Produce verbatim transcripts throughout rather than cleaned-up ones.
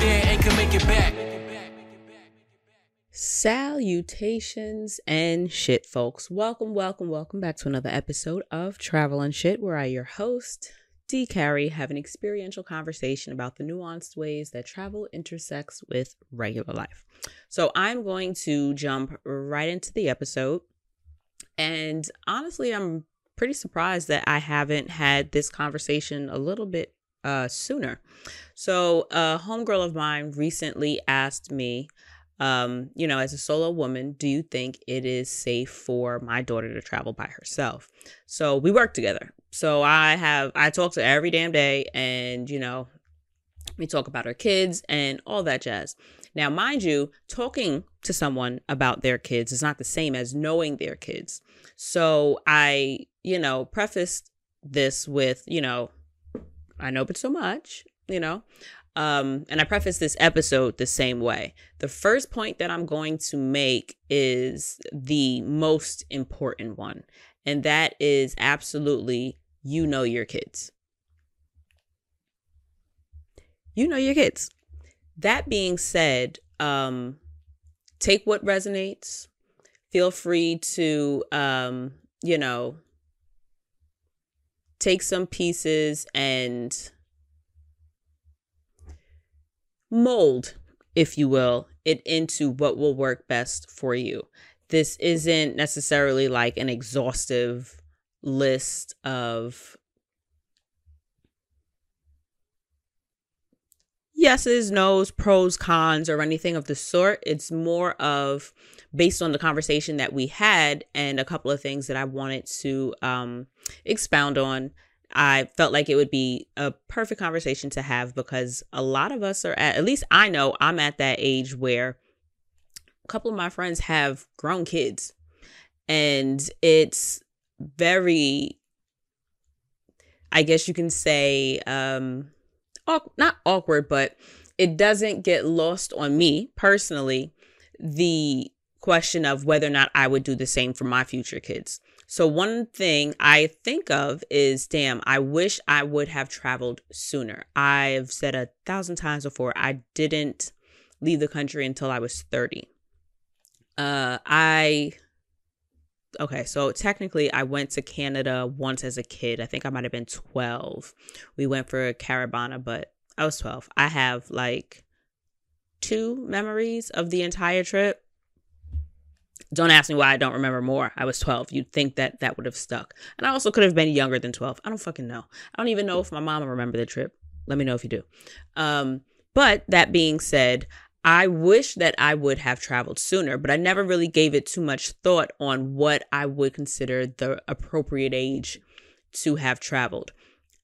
there and can make it back. Salutations and shit, folks. Welcome, welcome, welcome back to another episode of Travel and Shit, where I, your host, D. Carey, have an experiential conversation about the nuanced ways that travel intersects with regular life. So I'm going to jump right into the episode. And honestly, I'm pretty surprised that I haven't had this conversation a little bit uh, sooner. So a homegirl of mine recently asked me, Um, you know, as a solo woman, do you think it is safe for my daughter to travel by herself? So we work together. So I have, I talk to her every damn day, and, you know, we talk about her kids and all that jazz. Now, mind you, talking to someone about their kids is not the same as knowing their kids. So I, you know, prefaced this with, you know, I know, but so much, you know. Um, and I preface this episode the same way. The first point that I'm going to make is the most important one. And that is absolutely, you know your kids. You know your kids. That being said, um, take what resonates. Feel free to, um, you know, take some pieces and mold, if you will, it into what will work best for you. This isn't necessarily like an exhaustive list of yeses, nos, pros, cons, or anything of the sort. It's more of based on the conversation that we had and a couple of things that I wanted to um, expound on. I felt like it would be a perfect conversation to have because a lot of us are at, at least I know I'm at that age where a couple of my friends have grown kids, and it's very, I guess you can say, um, aw- not awkward, but it doesn't get lost on me personally, the question of whether or not I would do the same for my future kids. So one thing I think of is, damn, I wish I would have traveled sooner. I've said a thousand times before, I didn't leave the country until I was thirty. Uh, I, okay, so technically I went to Canada once as a kid. I think I might have been twelve. We went for a Carabana, but I was twelve. I have like two memories of the entire trip. Don't ask me why I don't remember more. I was twelve. You'd think that that would have stuck. And I also could have been younger than twelve. I don't fucking know. I don't even know if my mama remembered the trip. Let me know if you do. Um, but that being said, I wish that I would have traveled sooner, but I never really gave it too much thought on what I would consider the appropriate age to have traveled.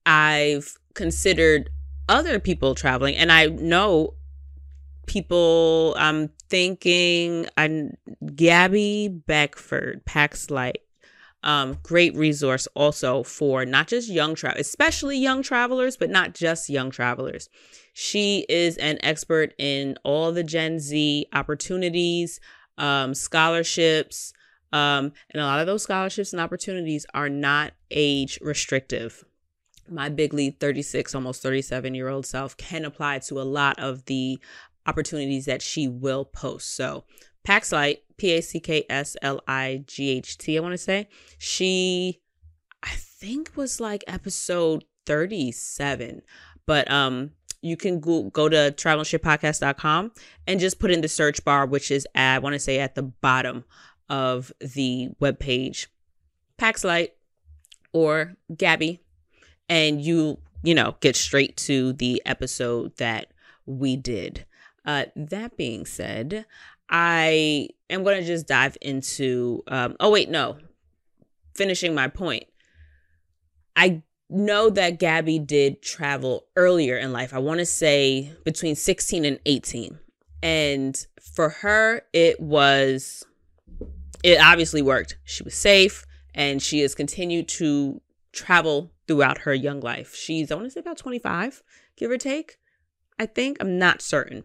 I've considered other people traveling, and I know people, I'm thinking, I'm, Gabby Beckford, Packslight, um, great resource also for not just young travel, especially young travelers, but not just young travelers. She is an expert in all the Gen Z opportunities, um, scholarships, um, and a lot of those scholarships and opportunities are not age restrictive. My bigly thirty-six, almost thirty-seven year old self can apply to a lot of the opportunities that she will post. So Packslight, P A C K S L I G H T, I want to say, she, I think, was like episode thirty-seven, but um, you can go, go to travel and shit podcast dot com and just put in the search bar, which is, at, I want to say, at the bottom of the webpage, Packslight or Gabby, and you, you know, get straight to the episode that we did. Uh, that being said, I am going to just dive into, um, oh wait, no, finishing my point. I know that Gabby did travel earlier in life. I want to say between sixteen and eighteen. And for her, it was, it obviously worked. She was safe, and she has continued to travel throughout her young life. She's, I want to say, about twenty-five, give or take, I think. I'm not certain.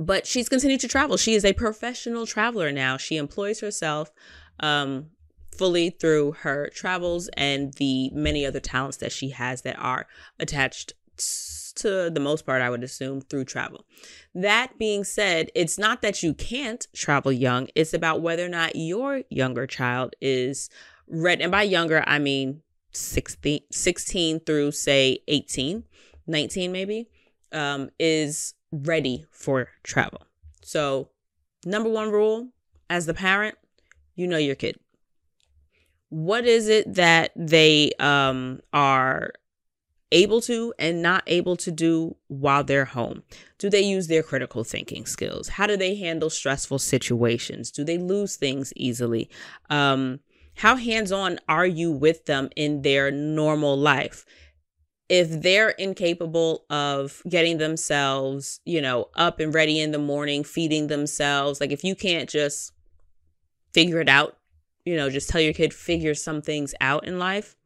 But she's continued to travel. She is a professional traveler now. She employs herself um, fully through her travels and the many other talents that she has that are attached to the most part, I would assume, through travel. That being said, it's not that you can't travel young. It's about whether or not your younger child is ready. And by younger, I mean sixteen, sixteen through, say, eighteen, nineteen maybe, um, is ready for travel. So number one rule, as the parent, you know your kid. What is it that they um, are able to and not able to do while they're home? Do they use their critical thinking skills? How do they handle stressful situations? Do they lose things easily? Um, how hands-on are you with them in their normal life? If they're incapable of getting themselves, you know, up and ready in the morning, feeding themselves, like if you can't just figure it out, you know, just tell your kid, figure some things out in life,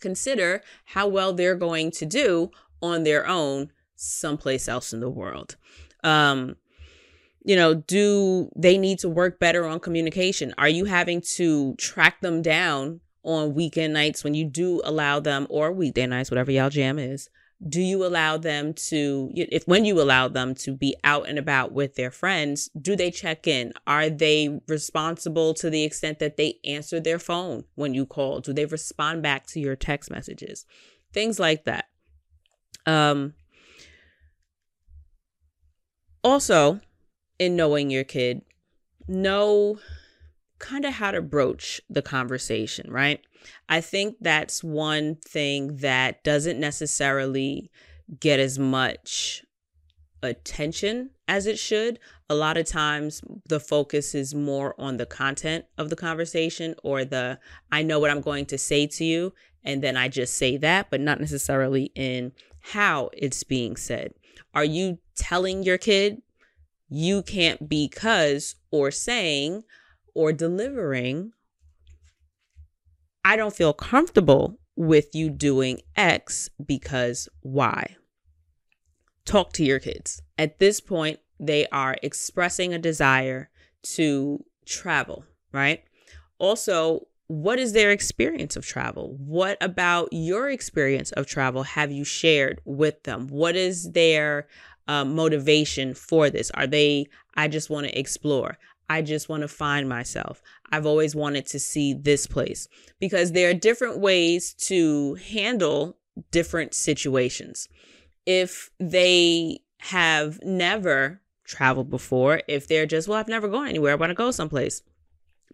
consider how well they're going to do on their own someplace else in the world. Um, you know, do they need to work better on communication? Are you having to track them down on weekend nights when you do allow them, or weekday nights, whatever y'all jam is? Do you allow them to, if when you allow them to be out and about with their friends, do they check in? Are they responsible to the extent that they answer their phone when you call? Do they respond back to your text messages? Things like that. Um, also, in knowing your kid, know kind of how to broach the conversation, right? I think that's one thing that doesn't necessarily get as much attention as it should. A lot of times the focus is more on the content of the conversation, or the, I know what I'm going to say to you, and then I just say that, but not necessarily in how it's being said. Are you telling your kid you can't because, or saying, or delivering, I don't feel comfortable with you doing X because Y? Talk to your kids. At this point, they are expressing a desire to travel, right? Also, what is their experience of travel? What about your experience of travel have you shared with them? What is their uh, motivation for this? Are they, I just want to explore. I just want to find myself. I've always wanted to see this place. Because there are different ways to handle different situations. If they have never traveled before, if they're just, well, I've never gone anywhere, I want to go someplace,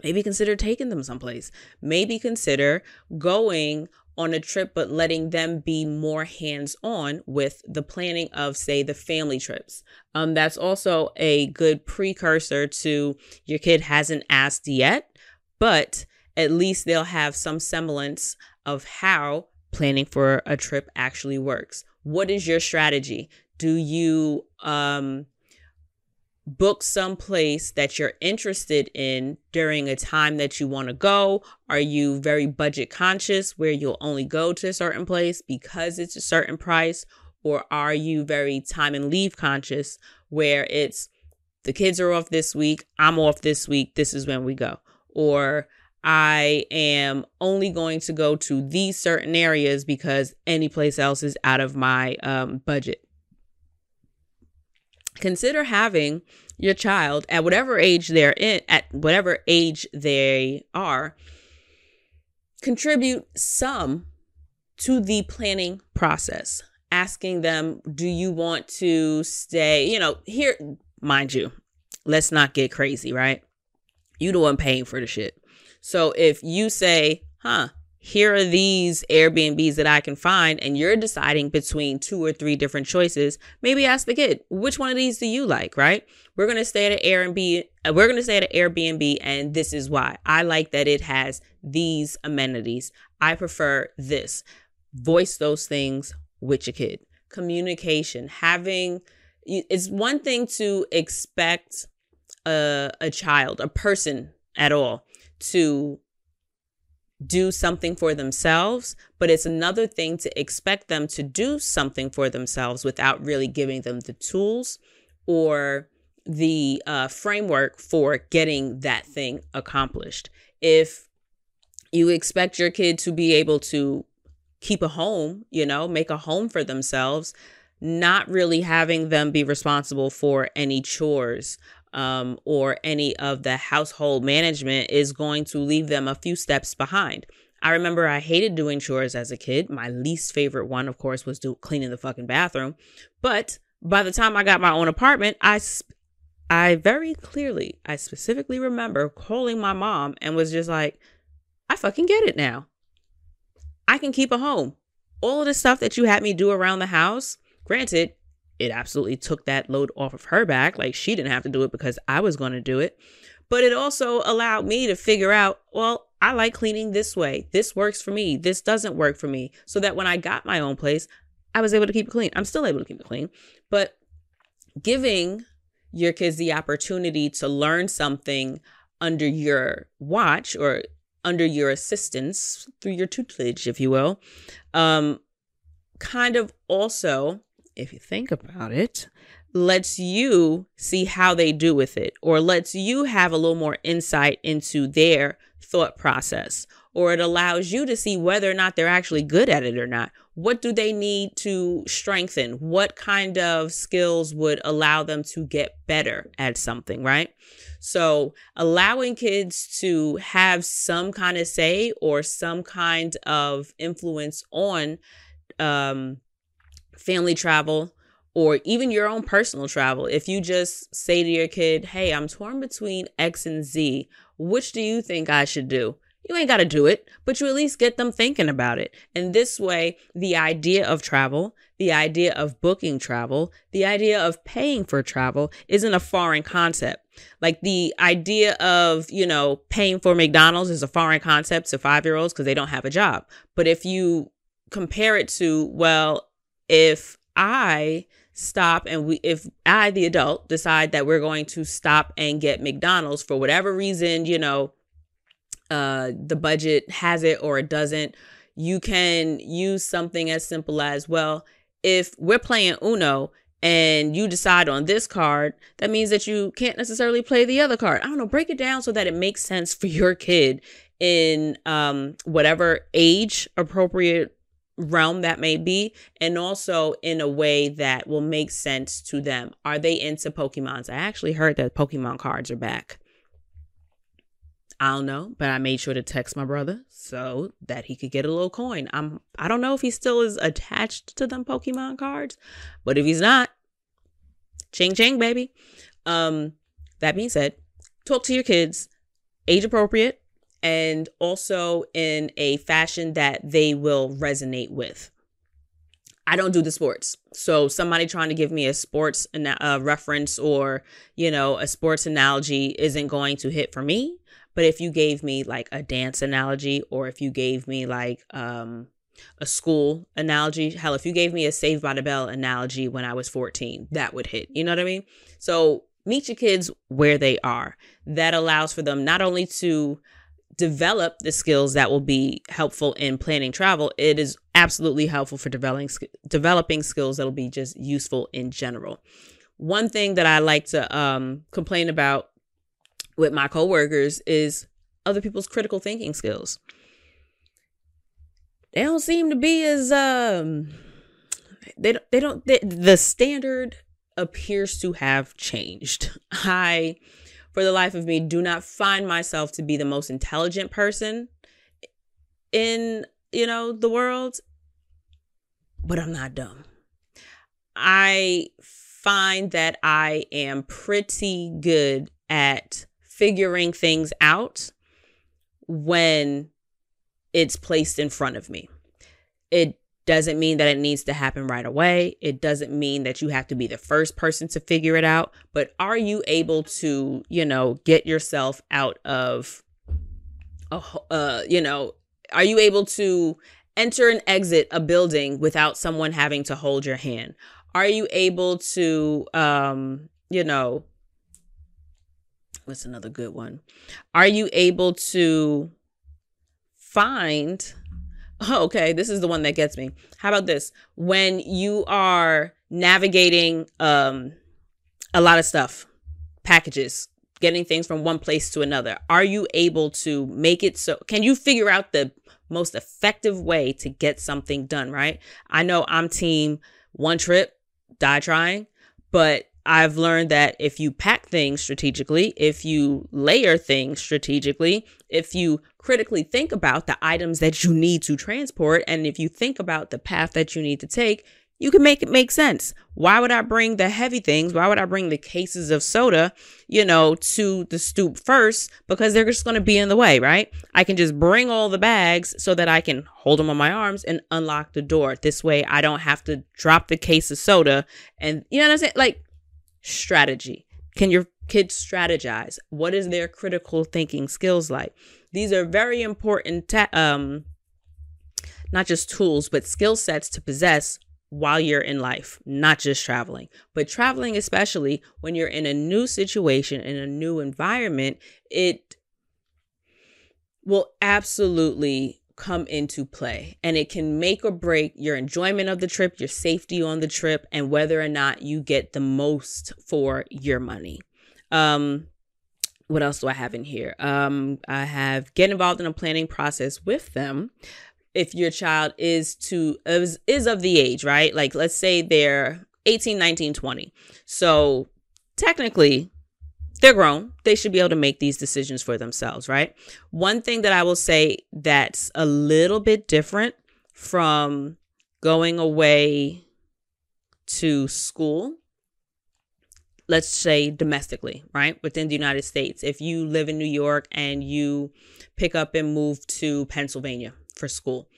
maybe consider taking them someplace. Maybe consider going on a trip, but letting them be more hands-on with the planning of, say, the family trips. Um, that's also a good precursor to your kid hasn't asked yet, but at least they'll have some semblance of how planning for a trip actually works. What is your strategy? Do you um, book someplace that you're interested in during a time that you want to go? Are you very budget conscious where you'll only go to a certain place because it's a certain price? Or are you very time and leave conscious where it's the kids are off this week, I'm off this week, this is when we go? Or I am only going to go to these certain areas because any place else is out of my um, budget. Consider having your child at whatever age they're in, at whatever age they are, contribute some to the planning process. Asking them, do you want to stay, you know, here, mind you, let's not get crazy, right? You the one paying for the shit. So if you say, huh, here are these Airbnbs that I can find, and you're deciding between two or three different choices, maybe ask the kid, which one of these do you like, right? We're going to stay at an Airbnb. We're going to stay at an Airbnb, and this is why. I like that it has these amenities. I prefer this. Voice those things with your kid. Communication. Having, it's one thing to expect a, a child, a person at all, to do something for themselves, but it's another thing to expect them to do something for themselves without really giving them the tools or the uh, framework for getting that thing accomplished. If you expect your kid to be able to keep a home, you know, make a home for themselves, not really having them be responsible for any chores um, or any of the household management is going to leave them a few steps behind. I remember I hated doing chores as a kid. My least favorite one, of course, was do, cleaning the fucking bathroom. But by the time I got my own apartment, I sp- I very clearly, I specifically remember calling my mom and was just like, I fucking get it now. I can keep a home. All of the stuff that you had me do around the house, granted, it absolutely took that load off of her back. Like, she didn't have to do it because I was going to do it. But it also allowed me to figure out, well, I like cleaning this way. This works for me. This doesn't work for me. So that when I got my own place, I was able to keep it clean. I'm still able to keep it clean. But giving your kids the opportunity to learn something under your watch or under your assistance through your tutelage, if you will, um, kind of also, if you think about it, lets you see how they do with it, or lets you have a little more insight into their thought process, or it allows you to see whether or not they're actually good at it or not. What do they need to strengthen? What kind of skills would allow them to get better at something, right? So allowing kids to have some kind of say or some kind of influence on um, family travel, or even your own personal travel. If you just say to your kid, hey, I'm torn between X and Z, which do you think I should do? You ain't got to do it, but you at least get them thinking about it. And this way, the idea of travel, the idea of booking travel, the idea of paying for travel isn't a foreign concept. Like, the idea of, you know, paying for McDonald's is a foreign concept to five-year-olds because they don't have a job. But if you compare it to, well, if I stop and we, if I, the adult, decide that we're going to stop and get McDonald's for whatever reason, you know, uh, the budget has it or it doesn't, you can use something as simple as, well, if we're playing Uno and you decide on this card, that means that you can't necessarily play the other card. I don't know, break it down so that it makes sense for your kid in um, whatever age appropriate realm that may be, and also in a way that will make sense to them. Are they into Pokemons? I actually heard that Pokemon cards are back. I don't know, but I made sure to text my brother so that he could get a little coin. I'm I don't know if he still is attached to them Pokemon cards, but if he's not, ching ching, baby. Um, that being said, talk to your kids, age appropriate, and also in a fashion that they will resonate with. I don't do the sports. So somebody trying to give me a sports uh, reference or, you know, a sports analogy isn't going to hit for me. But if you gave me like a dance analogy, or if you gave me like um, a school analogy, hell, if you gave me a Saved by the Bell analogy when I was fourteen, that would hit. You know what I mean? So meet your kids where they are. That allows for them not only to develop the skills that will be helpful in planning travel, it is absolutely helpful for developing developing skills that will be just useful in general. One thing that I like to um, complain about with my coworkers is other people's critical thinking skills. They don't seem to be as um, they don't, they don't they, the standard appears to have changed. I For the life of me, do not find myself to be the most intelligent person in, you know, the world, but I'm not dumb. I find that I am pretty good at figuring things out when it's placed in front of me. It doesn't mean that it needs to happen right away. It doesn't mean that you have to be the first person to figure it out. But are you able to, you know, get yourself out of, a, uh, you know, are you able to enter and exit a building without someone having to hold your hand? Are you able to, um, you know, what's another good one? Are you able to find... Oh, okay, this is the one that gets me. How about this? When you are navigating um, a lot of stuff, packages, getting things from one place to another? Are you able to make it so, can you figure out the most effective way to get something done, right? I know I'm team one trip, die trying, but I've learned that if you pack things strategically, if you layer things strategically, if you critically think about the items that you need to transport, and if you think about the path that you need to take, you can make it make sense. Why would I bring the heavy things? Why would I bring the cases of soda, you know, to the stoop first? Because they're just going to be in the way, right? I can just bring all the bags so that I can hold them on my arms and unlock the door. This way I don't have to drop the case of soda. And you know what I'm saying? Like, strategy. Can your kids strategize? What is their critical thinking skills like? These are very important, ta- um, not just tools, but skill sets to possess while you're in life, not just traveling, but traveling, especially when you're in a new situation, in a new environment, it will absolutely come into play, and it can make or break your enjoyment of the trip, your safety on the trip, and whether or not you get the most for your money. Um, what else do I have in here? Um, I have get involved in a planning process with them. If your child is to is, is of the age, right? Like, let's say they're eighteen, nineteen, twenty. So technically they're grown. They should be able to make these decisions for themselves, right? One thing that I will say that's a little bit different from going away to school, let's say domestically, right? Within the United States, if you live in New York and you pick up and move to Pennsylvania for school.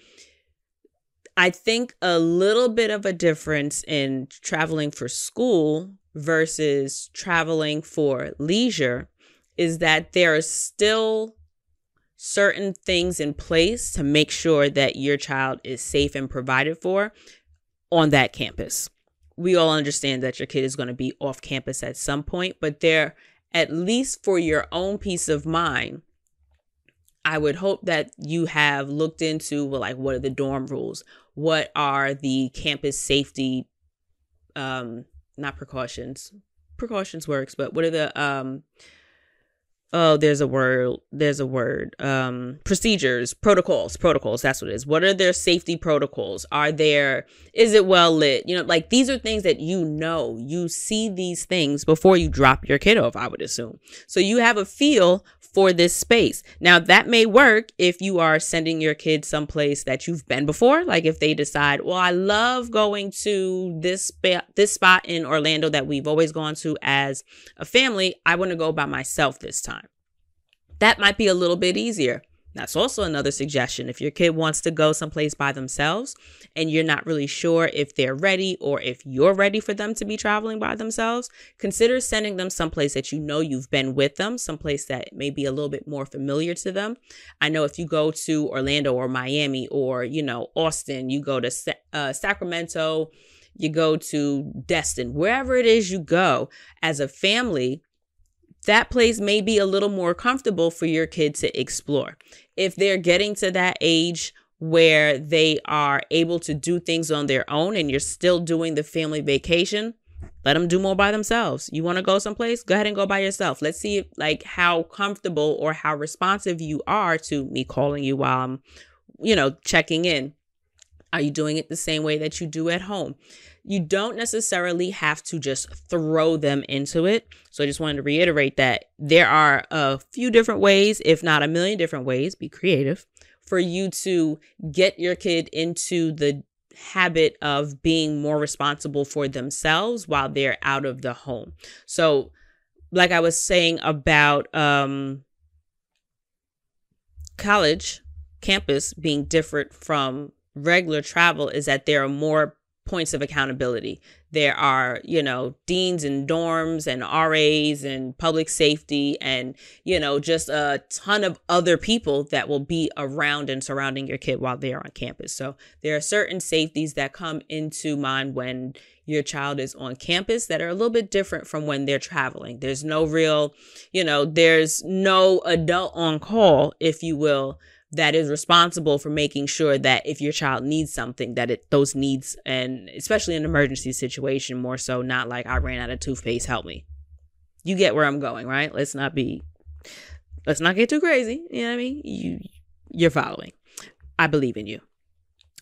I think a little bit of a difference in traveling for school versus traveling for leisure is that there are still certain things in place to make sure that your child is safe and provided for on that campus. We all understand that your kid is going to be off campus at some point, but there, at least for your own peace of mind, I would hope that you have looked into, well, like, what are the dorm rules? What are the campus safety, um, not precautions, precautions works, but what are the, um, oh, there's a word, there's a word, um, procedures, protocols, protocols, that's what it is. What are their safety protocols? Are there, is it well lit? You know, like, these are things that, you know, you see these things before you drop your kid off, I would assume. So you have a feel for this space. Now, that may work if you are sending your kids someplace that you've been before. Like, if they decide, well, I love going to this spa- this spot in Orlando that we've always gone to as a family. I want to go by myself this time. That might be a little bit easier. That's also another suggestion. If your kid wants to go someplace by themselves and you're not really sure if they're ready or if you're ready for them to be traveling by themselves, consider sending them someplace that you know you've been with them, someplace that may be a little bit more familiar to them. I know if you go to Orlando or Miami or, you know, Austin, you go to uh, Sacramento, you go to Destin, wherever it is you go as a family, that place may be a little more comfortable for your kid to explore. If they're getting to that age where they are able to do things on their own and you're still doing the family vacation, let them do more by themselves. You want to go someplace? Go ahead and go by yourself. Let's see like how comfortable or how responsive you are to me calling you while I'm, you know, checking in. Are you doing it the same way that you do at home? You don't necessarily have to just throw them into it. So I just wanted to reiterate that there are a few different ways, if not a million different ways, be creative, for you to get your kid into the habit of being more responsible for themselves while they're out of the home. So like I was saying about um, college campus being different from regular travel is that there are more points of accountability. There are, you know, deans and dorms and R As and public safety and, you know, just a ton of other people that will be around and surrounding your kid while they're on campus. So there are certain safeties that come into mind when your child is on campus that are a little bit different from when they're traveling. There's no real, you know, there's no adult on call, if you will, that is responsible for making sure that if your child needs something, that it those needs, and especially in an emergency situation, more so, not like I ran out of toothpaste, help me. you get where I'm going, right? Let's not be, let's not get too crazy. You know what I mean? You, you're following. I believe in you.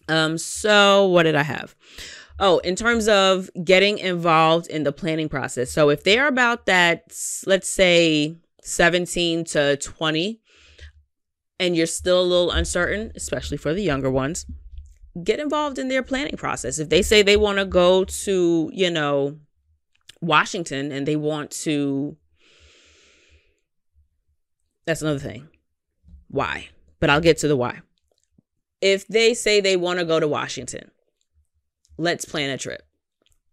Um, so what did I have? Oh, in terms of getting involved in the planning process. So if they are about that, let's say seventeen to twenty, and you're still a little uncertain, especially for the younger ones, get involved in their planning process. If they say they want to go to, you know, Washington and they want to, that's another thing. Why? But I'll get to the why. If they say they want to go to Washington, let's plan a trip.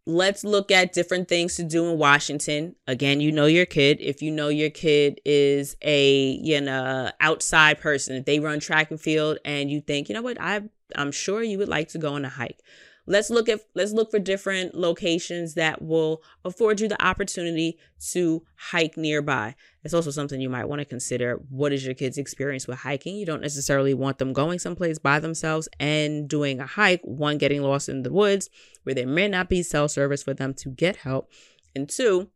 Let's look at different things to do in Washington. Again, you know your kid. If you know your kid is a, you know, outside person, if they run track and field and you think, you know what, I, I'm sure you would like to go on a hike. Let's look at, let's look for different locations that will afford you the opportunity to hike nearby. It's also something you might want to consider. What is your kid's experience with hiking? You don't necessarily want them going someplace by themselves and doing a hike. One, getting lost in the woods where there may not be cell service for them to get help. And two,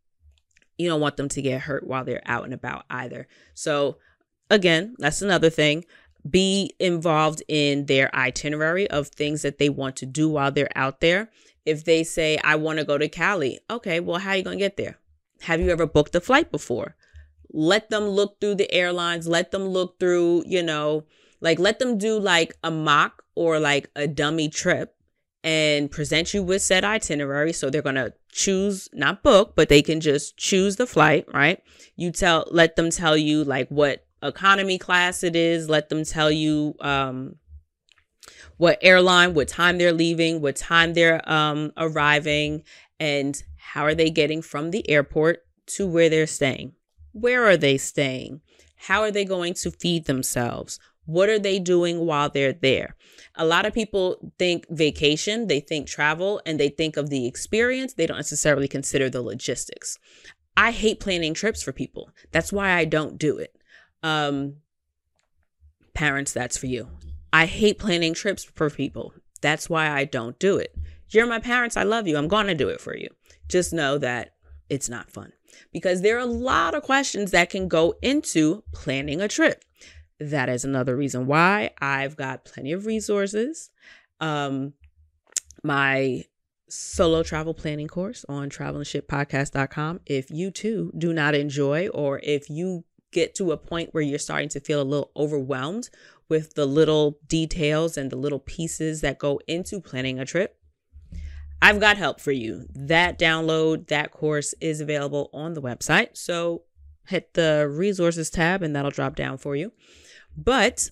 you don't want them to get hurt while they're out and about either. So again, that's another thing. Be involved in their itinerary of things that they want to do while they're out there. If they say, I want to go to Cali. Okay, well, how are you going to get there? Have you ever booked a flight before? Let them look through the airlines. Let them look through, you know, like let them do like a mock or like a dummy trip and present you with said itinerary. So they're going to choose, not book, but they can just choose the flight, right? You tell, let them tell you like what economy class it is. Let them tell you um, what airline, what time they're leaving, what time they're um, arriving, and how are they getting from the airport to where they're staying? Where are they staying? How are they going to feed themselves? What are they doing while they're there? A lot of people think vacation, they think travel, and they think of the experience. They don't necessarily consider the logistics. I hate planning trips for people. That's why I don't do it. Um, parents, that's for you. I hate planning trips for people. That's why I don't do it. You're my parents. I love you. I'm going to do it for you. Just know that it's not fun, because there are a lot of questions that can go into planning a trip. That is another reason why I've got plenty of resources. Um, my solo travel planning course on travel and shit podcast dot com. If you too do not enjoy, or if you get to a point where you're starting to feel a little overwhelmed with the little details and the little pieces that go into planning a trip, I've got help for you. That download, that course is available on the website. So hit the resources tab and that'll drop down for you. But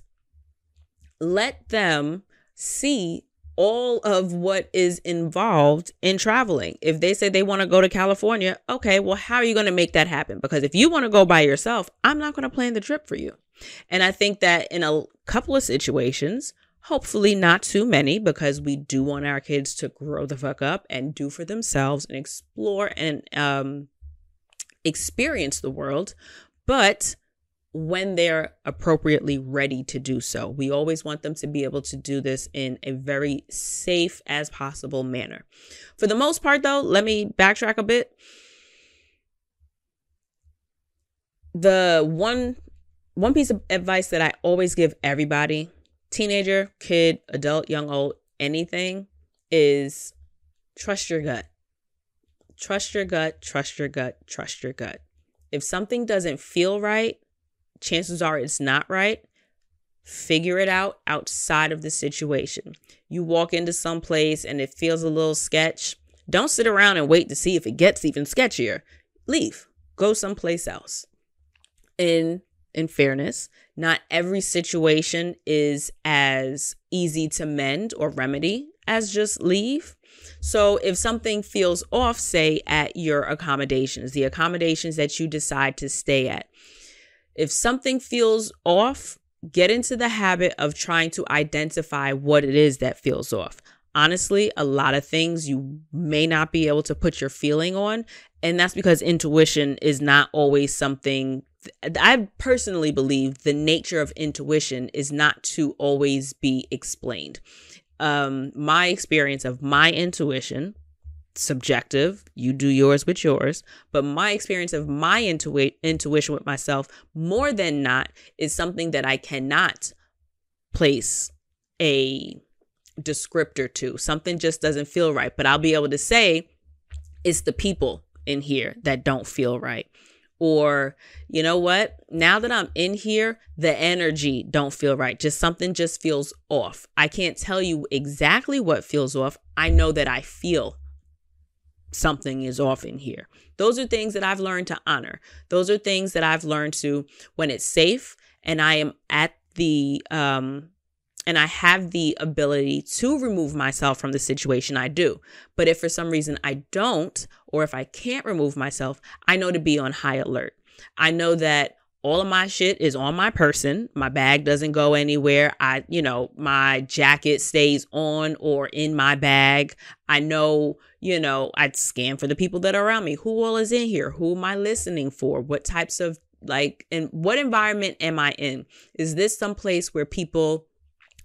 let them see all of what is involved in traveling. If they say they want to go to California, okay, well, how are you going to make that happen? Because if you want to go by yourself, I'm not going to plan the trip for you. And I think that in a couple of situations, hopefully not too many, because we do want our kids to grow the fuck up and do for themselves and explore and um, experience the world. But when they're appropriately ready to do so, we always want them to be able to do this in a very safe as possible manner. For the most part, though, let me backtrack a bit. The one one piece of advice that I always give everybody, teenager, kid, adult, young, old, anything, is trust your gut. Trust your gut, trust your gut, trust your gut. If something doesn't feel right, chances are it's not right. Figure it out outside of the situation. You walk into some place and it feels a little sketch. Don't sit around and wait to see if it gets even sketchier. Leave. Go someplace else. In In fairness, not every situation is as easy to mend or remedy as just leave. So if something feels off, say at your accommodations, the accommodations that you decide to stay at, if something feels off, get into the habit of trying to identify what it is that feels off. Honestly, a lot of things you may not be able to put your feeling on, and that's because intuition is not always something. I personally believe the nature of intuition is not to always be explained. Um, my experience of my intuition subjective. You do yours with yours. But my experience of my intu- intuition with myself, more than not, is something that I cannot place a descriptor to. Something just doesn't feel right. But I'll be able to say it's the people in here that don't feel right. Or, you know what? Now that I'm in here, the energy don't feel right. Just something just feels off. I can't tell you exactly what feels off. I know that I feel something is off in here. Those are things that I've learned to honor. Those are things that I've learned to, when it's safe and I am at the, um, and I have the ability to remove myself from the situation, I do. But if for some reason I don't, or if I can't remove myself, I know to be on high alert. I know that all of my shit is on my person. My bag doesn't go anywhere. I, you know, my jacket stays on or in my bag. I know, you know, I'd scan for the people that are around me. Who all is in here? Who am I listening for? What types of, like, and what environment am I in? Is this someplace where people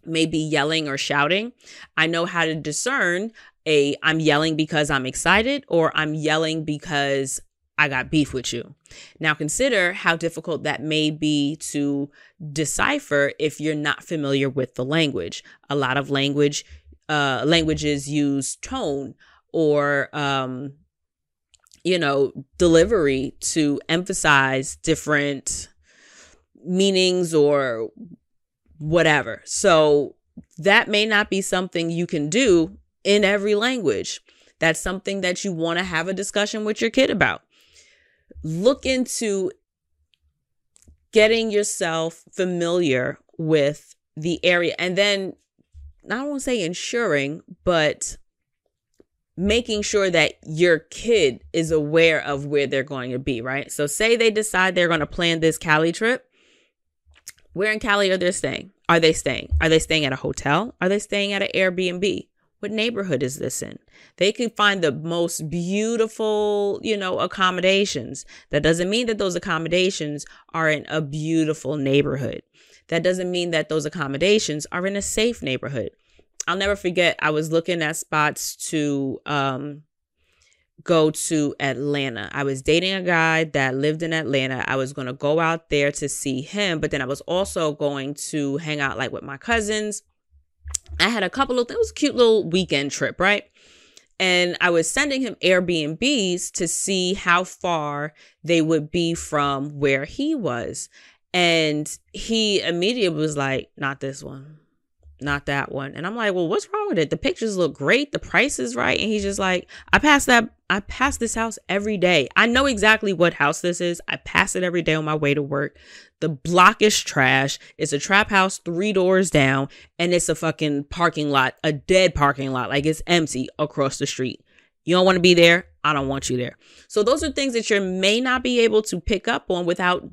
maybe yelling or shouting? I know how to discern a I'm yelling because I'm excited, or I'm yelling because I got beef with you. Now consider how difficult that may be to decipher if you're not familiar with the language. A lot of language uh, languages use tone or um, you know, delivery to emphasize different meanings or whatever. So that may not be something you can do in every language. That's something that you want to have a discussion with your kid about. Look into getting yourself familiar with the area, and then I don't want to say ensuring, but making sure that your kid is aware of where they're going to be, right? So say they decide they're going to plan this Cali trip. Where in Cali are they staying? Are they staying? Are they staying at a hotel? Are they staying at an Airbnb? What neighborhood is this in? They can find the most beautiful, you know, accommodations. That doesn't mean that those accommodations are in a beautiful neighborhood. That doesn't mean that those accommodations are in a safe neighborhood. I'll never forget, I was looking at spots to um, go to Atlanta. I was dating a guy that lived in Atlanta. I was going to go out there to see him, but then I was also going to hang out like with my cousins. I had a couple of, it was a cute little weekend trip, right? And I was sending him Airbnbs to see how far they would be from where he was. And he immediately was like, not this one, not that one. And I'm like, well, what's wrong with it? The pictures look great. The price is right. And he's just like, I pass that. I pass this house every day. I know exactly what house this is. I pass it every day on my way to work. The block is trash. It's a trap house three doors down. And it's a fucking parking lot, a dead parking lot. Like, it's empty across the street. You don't want to be there. I don't want you there. So those are things that you may not be able to pick up on without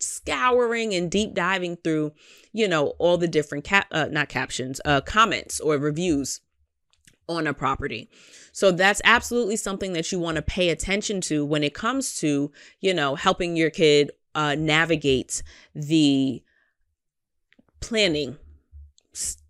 scouring and deep diving through, you know, all the different cap, uh, not captions, uh, comments or reviews on a property. So that's absolutely something that you want to pay attention to when it comes to, you know, helping your kid uh, navigate the planning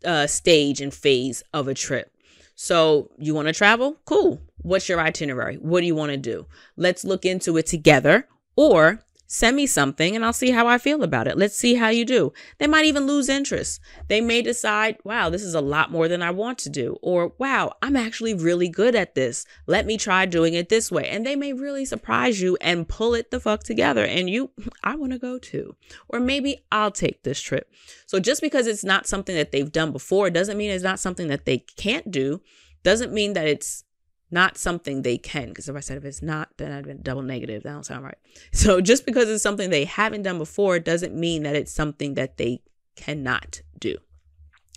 uh, stage and phase of a trip. So you want to travel? Cool. What's your itinerary? What do you want to do? Let's look into it together, or send me something and I'll see how I feel about it. Let's see how you do. They might even lose interest. They may decide, wow, this is a lot more than I want to do. Or, wow, I'm actually really good at this. Let me try doing it this way. And they may really surprise you and pull it the fuck together. And you, I want to go too. Or maybe I'll take this trip. So just because it's not something that they've done before doesn't mean it's not something that they can't do. Doesn't mean that it's not something they can, because if I said if it's not, then I'd been double negative. That don't sound right. So just because it's something they haven't done before doesn't mean that it's something that they cannot do.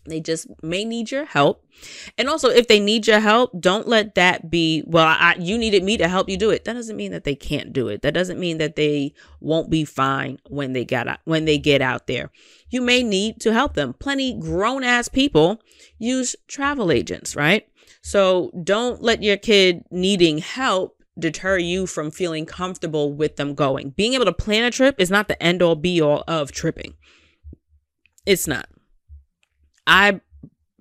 They just may need your help. And also, if they need your help, don't let that be, well, I, you needed me to help you do it. That doesn't mean that they can't do it. That doesn't mean that they won't be fine when they got out, when they get out there. You may need to help them. Plenty grown ass people use travel agents, right? So don't let your kid needing help deter you from feeling comfortable with them going. Being able to plan a trip is not the end all be all of tripping. It's not. I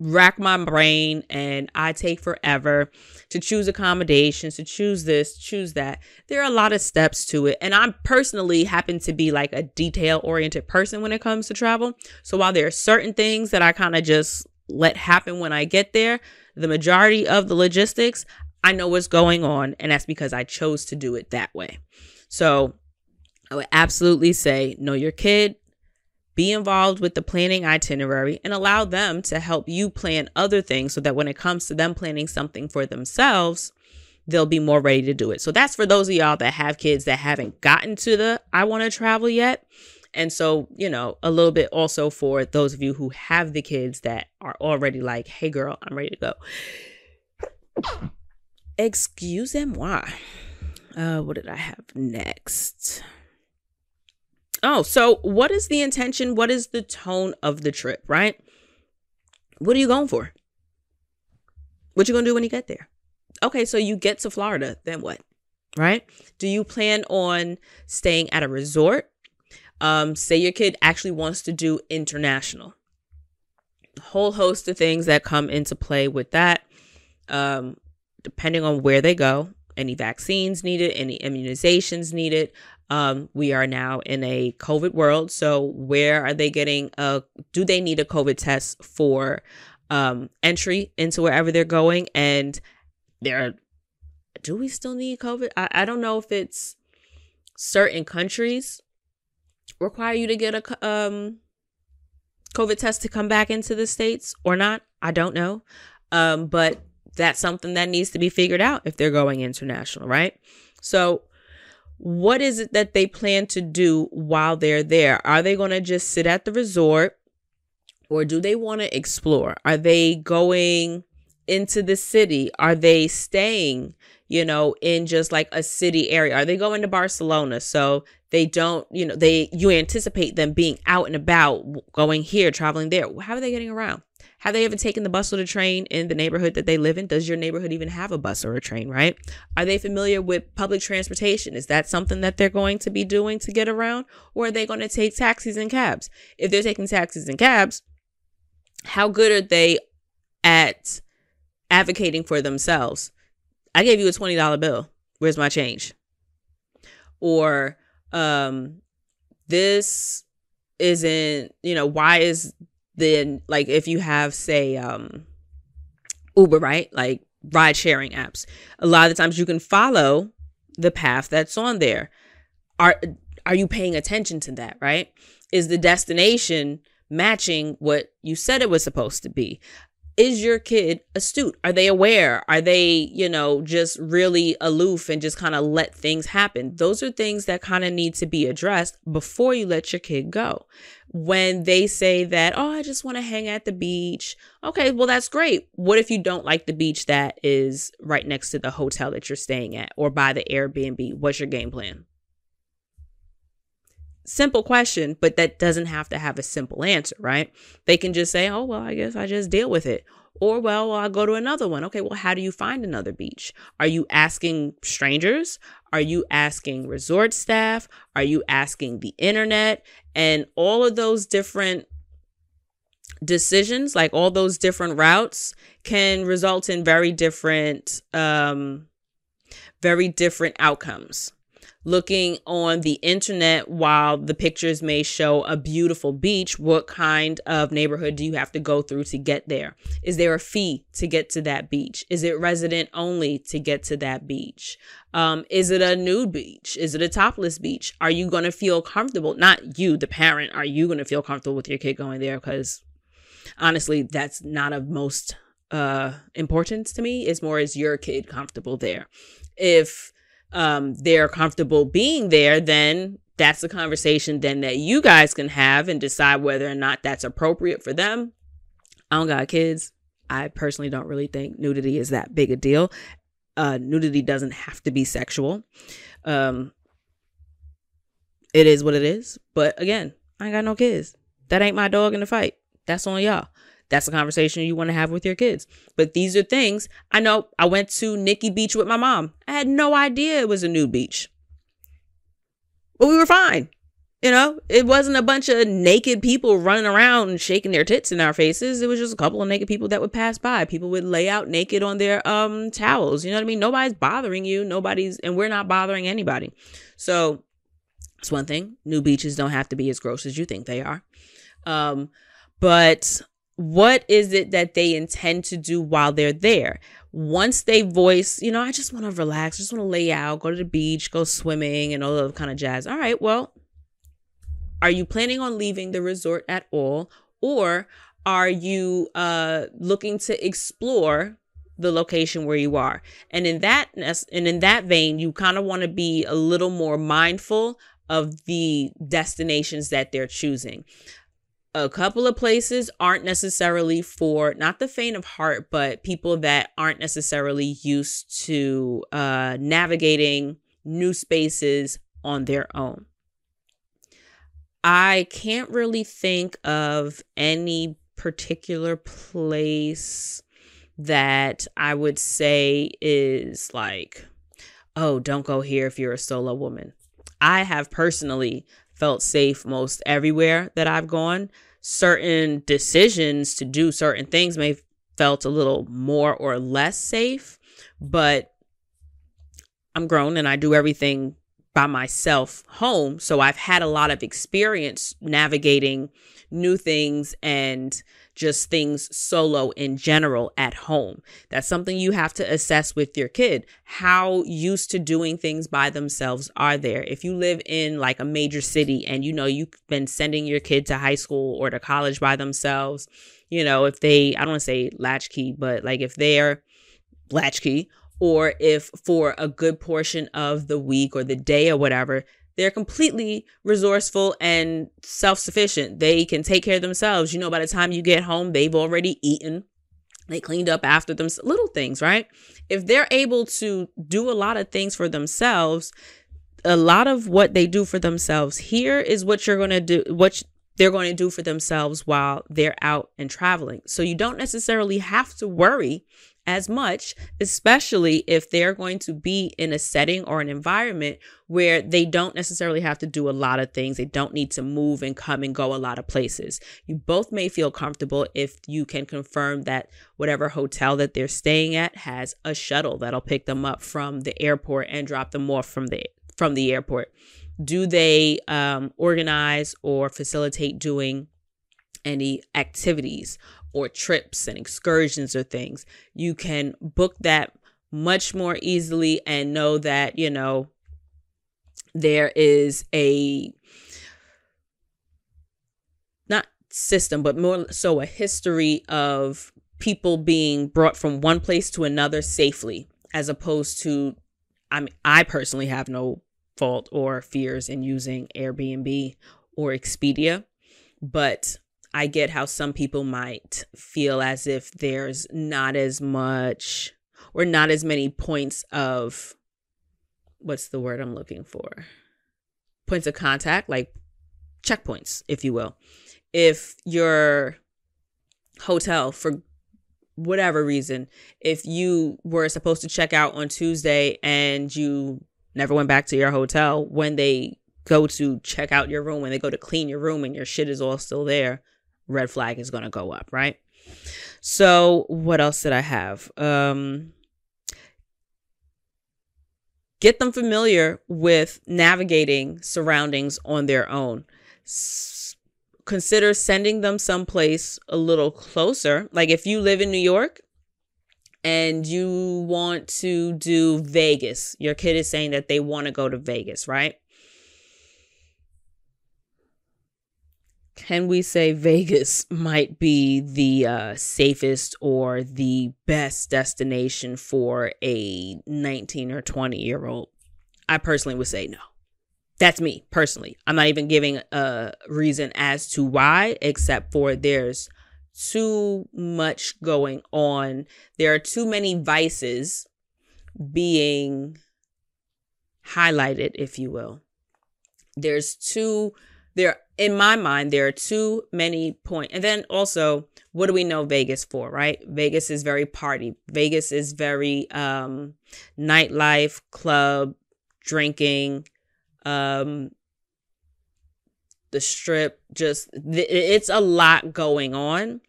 rack my brain, and I take forever to choose accommodations, to choose this, choose that. There are a lot of steps to it. And I personally happen to be like a detail oriented person when it comes to travel. So while there are certain things that I kind of just let happen when I get there, the majority of the logistics, I know what's going on. And that's because I chose to do it that way. So I would absolutely say, know your kid. Be involved with the planning itinerary and allow them to help you plan other things so that when it comes to them planning something for themselves, they'll be more ready to do it. So that's for those of y'all that have kids that haven't gotten to the I want to travel yet. And so, you know, a little bit also for those of you who have the kids that are already like, hey, girl, I'm ready to go. Excusez-moi. Uh, what did I have next? Oh, so what is the intention? What is the tone of the trip, right? What are you going for? What you going to do when you get there? Okay, so you get to Florida, then what, right? Do you plan on staying at a resort? Um, say your kid actually wants to do international. A whole host of things that come into play with that, um, depending on where they go, any vaccines needed, any immunizations needed. Um, we are now in a COVID world. So where are they getting, a, do they need a COVID test for um, entry into wherever they're going? And there, do we still need COVID? I, I don't know if it's certain countries require you to get a um, COVID test to come back into the States or not. I don't know. Um, but that's something that needs to be figured out if they're going international, right? So what is it that they plan to do while they're there? Are they going to just sit at the resort, or do they want to explore? Are they going into the city? Are they staying, you know, in just like a city area? Are they going to Barcelona? So they don't, you know, they, you anticipate them being out and about, going here, traveling there. How are they getting around? Have they ever taken the bus or the train in the neighborhood that they live in? Does your neighborhood even have a bus or a train, right? Are they familiar with public transportation? Is that something that they're going to be doing to get around? Or are they going to take taxis and cabs? If they're taking taxis and cabs, how good are they at advocating for themselves? I gave you a twenty dollar bill. Where's my change? Or um, this isn't, you know, why is... Then, like, if you have, say, um, Uber, right? Like ride sharing apps, a lot of the times you can follow the path that's on there. Are, are you paying attention to that, right? Is the destination matching what you said it was supposed to be? Is your kid astute? Are they aware? Are they, you know, just really aloof and just kind of let things happen? Those are things that kind of need to be addressed before you let your kid go. When they say that, oh, I just want to hang at the beach. Okay, well, that's great. What if you don't like the beach that is right next to the hotel that you're staying at or by the Airbnb? What's your game plan? Simple question, but that doesn't have to have a simple answer, right? They can just say, oh, well, I guess I just deal with it. Or, well, I'll go to another one. Okay, well, how do you find another beach? Are you asking strangers? Are you asking resort staff? Are you asking the internet? And all of those different decisions, like all those different routes, can result in very different, um, very different outcomes. Looking on the internet, while the pictures may show a beautiful beach, what kind of neighborhood do you have to go through to get there? Is there a fee to get to that beach? Is it resident only to get to that beach? Um, is it a nude beach? Is it a topless beach? Are you going to feel comfortable? Not you, the parent. Are you going to feel comfortable with your kid going there? Because honestly, that's not of most uh, importance to me. It's more, is your kid comfortable there? If Um, they're comfortable being there, then that's a conversation then that you guys can have and decide whether or not that's appropriate for them. I don't got kids. I personally don't really think nudity is that big a deal. Uh, nudity doesn't have to be sexual. Um, it is what it is. But again, I ain't got no kids. That ain't my dog in the fight. That's on y'all. That's a conversation you want to have with your kids. But these are things. I know I went to Nikki Beach with my mom. I had no idea it was a nude beach. But we were fine. You know, it wasn't a bunch of naked people running around and shaking their tits in our faces. It was just a couple of naked people that would pass by. People would lay out naked on their um towels. You know what I mean? Nobody's bothering you. Nobody's, and we're not bothering anybody. So it's one thing. New beaches don't have to be as gross as you think they are. Um, but what is it that they intend to do while they're there? Once they voice, you know, I just want to relax, just want to lay out, go to the beach, go swimming and all that kind of jazz. All right, well, are you planning on leaving the resort at all? Or are you uh, looking to explore the location where you are? And in that and in that vein, you kind of want to be a little more mindful of the destinations that they're choosing. A couple of places aren't necessarily for, not the faint of heart, but people that aren't necessarily used to uh, navigating new spaces on their own. I can't really think of any particular place that I would say is like, oh, don't go here if you're a solo woman. I have personally felt safe most everywhere that I've gone. Certain decisions to do certain things may have felt a little more or less safe, but I'm grown and I do everything by myself home. So I've had a lot of experience navigating new things and just things solo in general at home. That's something you have to assess with your kid. How used to doing things by themselves are there? If you live in like a major city and you know you've been sending your kid to high school or to college by themselves, you know, if they, I don't want to say latchkey, but like if they're latchkey, or if for a good portion of the week or the day or whatever, they're completely resourceful and self-sufficient. They can take care of themselves. You know, by the time you get home, they've already eaten. They cleaned up after them, little things, right? If they're able to do a lot of things for themselves, a lot of what they do for themselves here is what you're going to do, what they're going to do for themselves while they're out and traveling. So you don't necessarily have to worry as much, especially if they're going to be in a setting or an environment where they don't necessarily have to do a lot of things. They don't need to move and come and go a lot of places. You both may feel comfortable if you can confirm that whatever hotel that they're staying at has a shuttle that'll pick them up from the airport and drop them off from the from the airport. Do they um, organize or facilitate doing any activities or trips and excursions or things? You can book that much more easily and know that, you know, there is a, not system, but more so a history of people being brought from one place to another safely, as opposed to, I mean, I personally have no fault or fears in using Airbnb or Expedia, but I get how some people might feel as if there's not as much or not as many points of, what's the word I'm looking for? Points of contact, like checkpoints, if you will. If your hotel, for whatever reason, if you were supposed to check out on Tuesday and you never went back to your hotel, when they go to check out your room, when they go to clean your room and your shit is all still there, red flag is going to go up, right? So what else did I have? Um, get them familiar with navigating surroundings on their own. S- consider sending them someplace a little closer. Like if you live in New York and you want to do Vegas, your kid is saying that they want to go to Vegas, right? Can we say Vegas might be the uh, safest or the best destination for a nineteen or twenty year old? I personally would say no. That's me personally. I'm not even giving a reason as to why, except for there's too much going on. There are too many vices being highlighted, if you will. There's too There, in my mind, there are too many points. And then also, what do we know Vegas for, right? Vegas is very party. Vegas is very um, nightlife, club, drinking, um, the Strip, just th- it's a lot going on.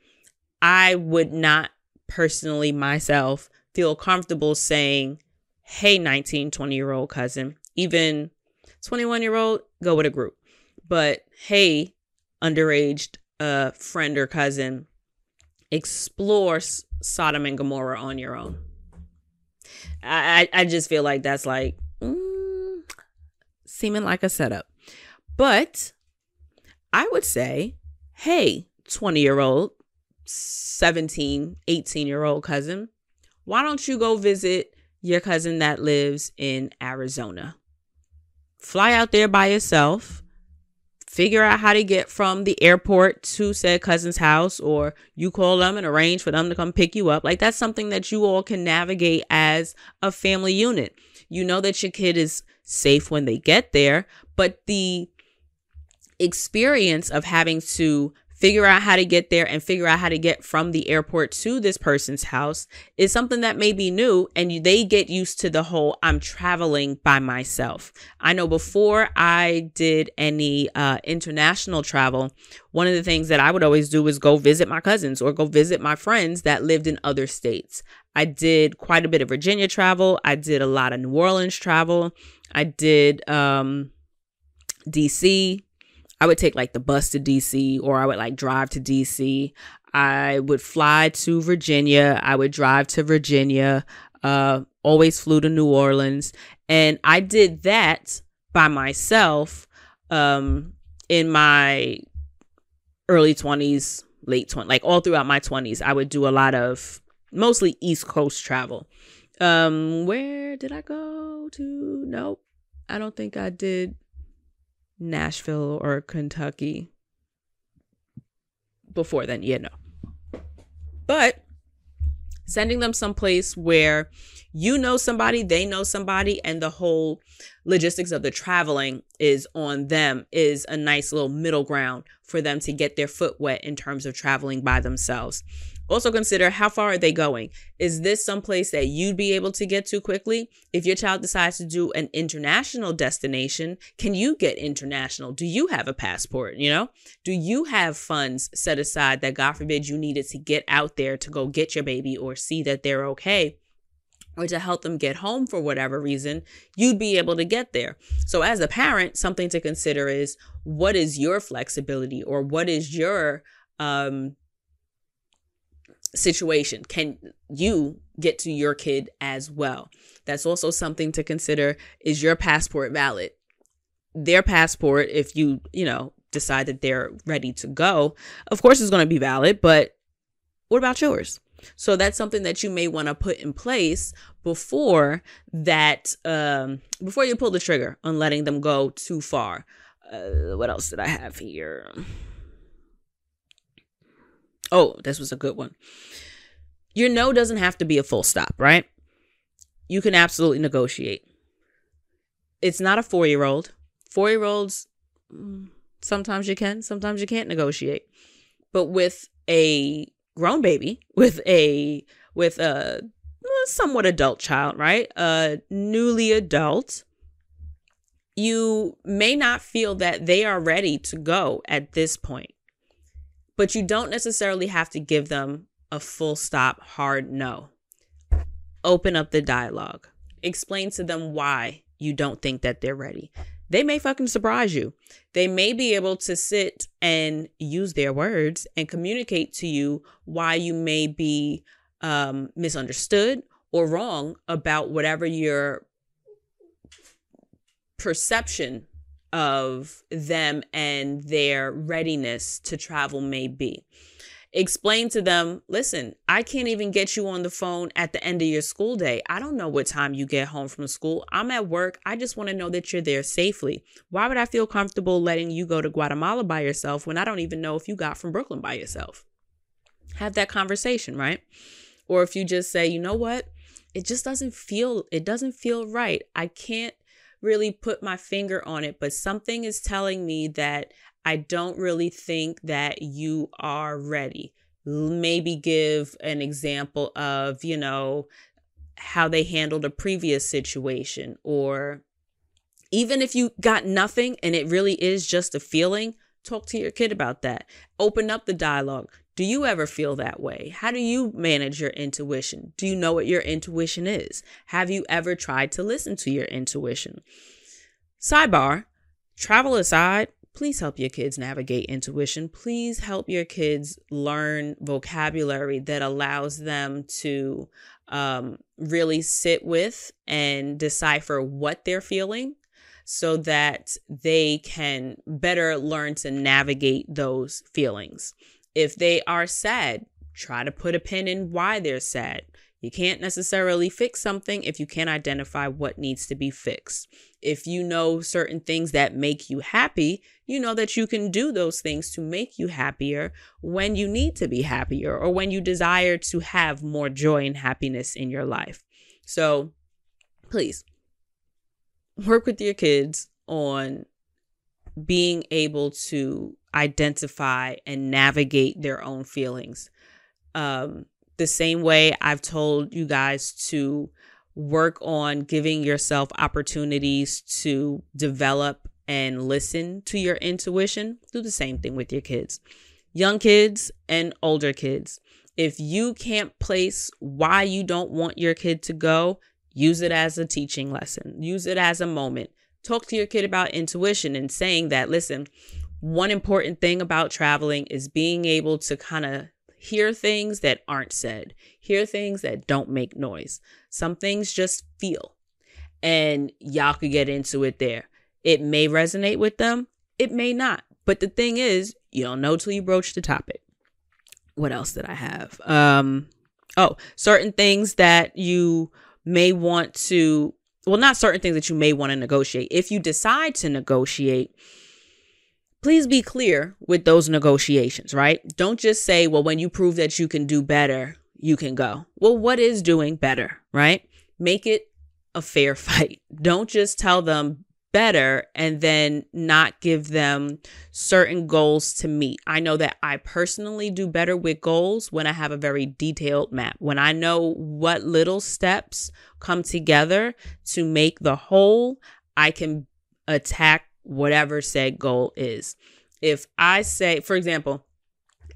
I would not personally myself feel comfortable saying, hey, nineteen, twenty-year-old cousin, even twenty-one-year-old, go with a group. But hey, underage uh, friend or cousin, explore S- Sodom and Gomorrah on your own. I, I, I just feel like that's like mm, seeming like a setup. But I would say, hey, twenty-year-old, seventeen, eighteen-year-old cousin, why don't you go visit your cousin that lives in Arizona? Fly out there by yourself. Figure out how to get from the airport to said cousin's house, or you call them and arrange for them to come pick you up. Like, that's something that you all can navigate as a family unit. You know that your kid is safe when they get there, but the experience of having to figure out how to get there and figure out how to get from the airport to this person's house is something that may be new, and they get used to the whole I'm traveling by myself. I know before I did any uh, international travel, one of the things that I would always do was go visit my cousins or go visit my friends that lived in other states. I did quite a bit of Virginia travel. I did a lot of New Orleans travel. I did um, D C I would take like the bus to D C, or I would like drive to D C. I would fly to Virginia. I would drive to Virginia. Uh, always flew to New Orleans. And I did that by myself um, in my early twenties, late twenties, like all throughout my twenties. I would do a lot of mostly East Coast travel. Um, where did I go to? Nope. I don't think I did Nashville or Kentucky before then, yeah, no. But sending them someplace where you know somebody, they know somebody, and the whole logistics of the traveling is on them is a nice little middle ground for them to get their foot wet in terms of traveling by themselves. Also consider, how far are they going? Is this someplace that you'd be able to get to quickly? If your child decides to do an international destination, can you get international? Do you have a passport? You know, do you have funds set aside that, God forbid, you needed to get out there to go get your baby or see that they're okay, or to help them get home for whatever reason, you'd be able to get there. So as a parent, something to consider is, what is your flexibility, or what is your um, situation? Can you get to your kid as well? That's also something to consider. Is your passport valid? Their passport, if you, you know, decide that they're ready to go, of course it's going to be valid, but what about yours? So that's something that you may want to put in place before that, um, before you pull the trigger on letting them go too far. Uh, what else did I have here? Oh, this was a good one. Your no doesn't have to be a full stop, right? You can absolutely negotiate. It's not a four-year-old. Four-year-olds, sometimes you can, sometimes you can't negotiate. But with a grown baby, with a with a somewhat adult child, right? A newly adult, you may not feel that they are ready to go at this point, but you don't necessarily have to give them a full stop, hard no. Open up the dialogue. Explain to them why you don't think that they're ready. They may fucking surprise you. They may be able to sit and use their words and communicate to you why you may be um, misunderstood or wrong about whatever your perception of them and their readiness to travel may be. Explain to them, listen, I can't even get you on the phone at the end of your school day. I don't know what time you get home from school. I'm at work. I just want to know that you're there safely. Why would I feel comfortable letting you go to Guatemala by yourself when I don't even know if you got from Brooklyn by yourself? Have that conversation, right? Or if you just say, you know what? It just doesn't feel, it doesn't feel right. I can't really put my finger on it, but something is telling me that I don't really think that you are ready. Maybe give an example of, you know, how they handled a previous situation, or even if you got nothing and it really is just a feeling, Talk to your kid about that. Open up the dialogue. Do you ever feel that way? How do you manage your intuition? Do you know what your intuition is? Have you ever tried to listen to your intuition? Sidebar, travel aside, please help your kids navigate intuition. Please help your kids learn vocabulary that allows them to um, really sit with and decipher what they're feeling so that they can better learn to navigate those feelings. If they are sad, try to put a pin in why they're sad. You can't necessarily fix something if you can't identify what needs to be fixed. If you know certain things that make you happy, you know that you can do those things to make you happier when you need to be happier or when you desire to have more joy and happiness in your life. So please work with your kids on being able to identify and navigate their own feelings. Um, the same way I've told you guys to work on giving yourself opportunities to develop and listen to your intuition, do the same thing with your kids, young kids and older kids. If you can't place why you don't want your kid to go, use it as a teaching lesson. Use it as a moment. Talk to your kid about intuition and saying that, listen, one important thing about traveling is being able to kind of hear things that aren't said, hear things that don't make noise. Some things just feel, and y'all could get into it there. It may resonate with them. It may not. But the thing is, you don't know till you broach the topic. What else did I have? Um, oh, certain things that you may want to, well, not certain things that you may want to negotiate. If you decide to negotiate, please be clear with those negotiations, right? Don't just say, well, when you prove that you can do better, you can go. Well, what is doing better, right? Make it a fair fight. Don't just tell them better and then not give them certain goals to meet. I know that I personally do better with goals when I have a very detailed map, when I know what little steps come together to make the whole, I can attack whatever said goal is. If I say, for example,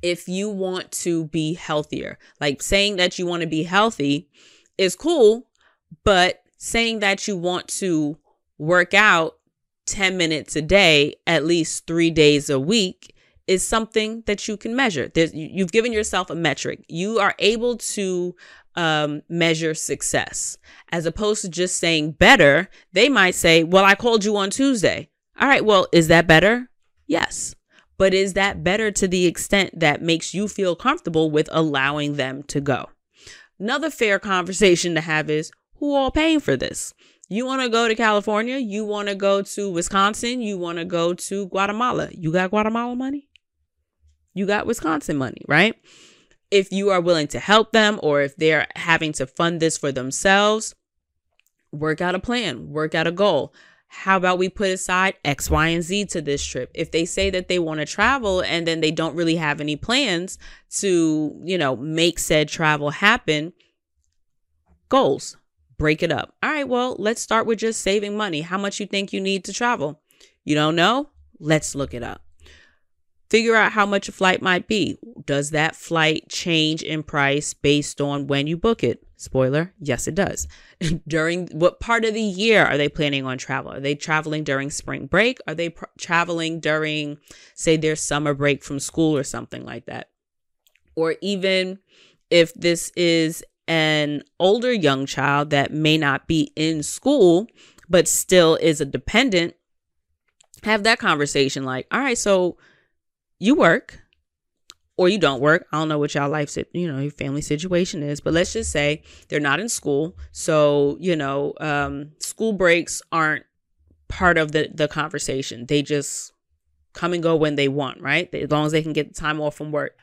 if you want to be healthier, like saying that you want to be healthy is cool, but saying that you want to work out ten minutes a day, at least three days a week, is something that you can measure. There's, you've given yourself a metric. You are able to um, measure success as opposed to just saying better. They might say, well, I called you on Tuesday. All right, well, is that better? Yes. But is that better to the extent that makes you feel comfortable with allowing them to go? Another fair conversation to have is, who all paying for this? You want to go to California? You want to go to Wisconsin? You want to go to Guatemala? You got Guatemala money? You got Wisconsin money, right? If you are willing to help them or if they're having to fund this for themselves, work out a plan, work out a goal. How about we put aside X, Y, and Z to this trip? If they say that they want to travel and then they don't really have any plans to, you know, make said travel happen, goals, break it up. All right, well, let's start with just saving money. How much you think you need to travel? You don't know? Let's look it up. Figure out how much a flight might be. Does that flight change in price based on when you book it? Spoiler, yes, it does. During what part of the year are they planning on travel? Are they traveling during spring break? Are they pr- traveling during, say, their summer break from school or something like that? Or even if this is an older young child that may not be in school, but still is a dependent, have that conversation like, all right, so you work or you don't work. I don't know what y'all life, you know, your family situation is, but let's just say they're not in school. So, you know, um, school breaks aren't part of the, the conversation. They just come and go when they want, right? As long as they can get the time off from work.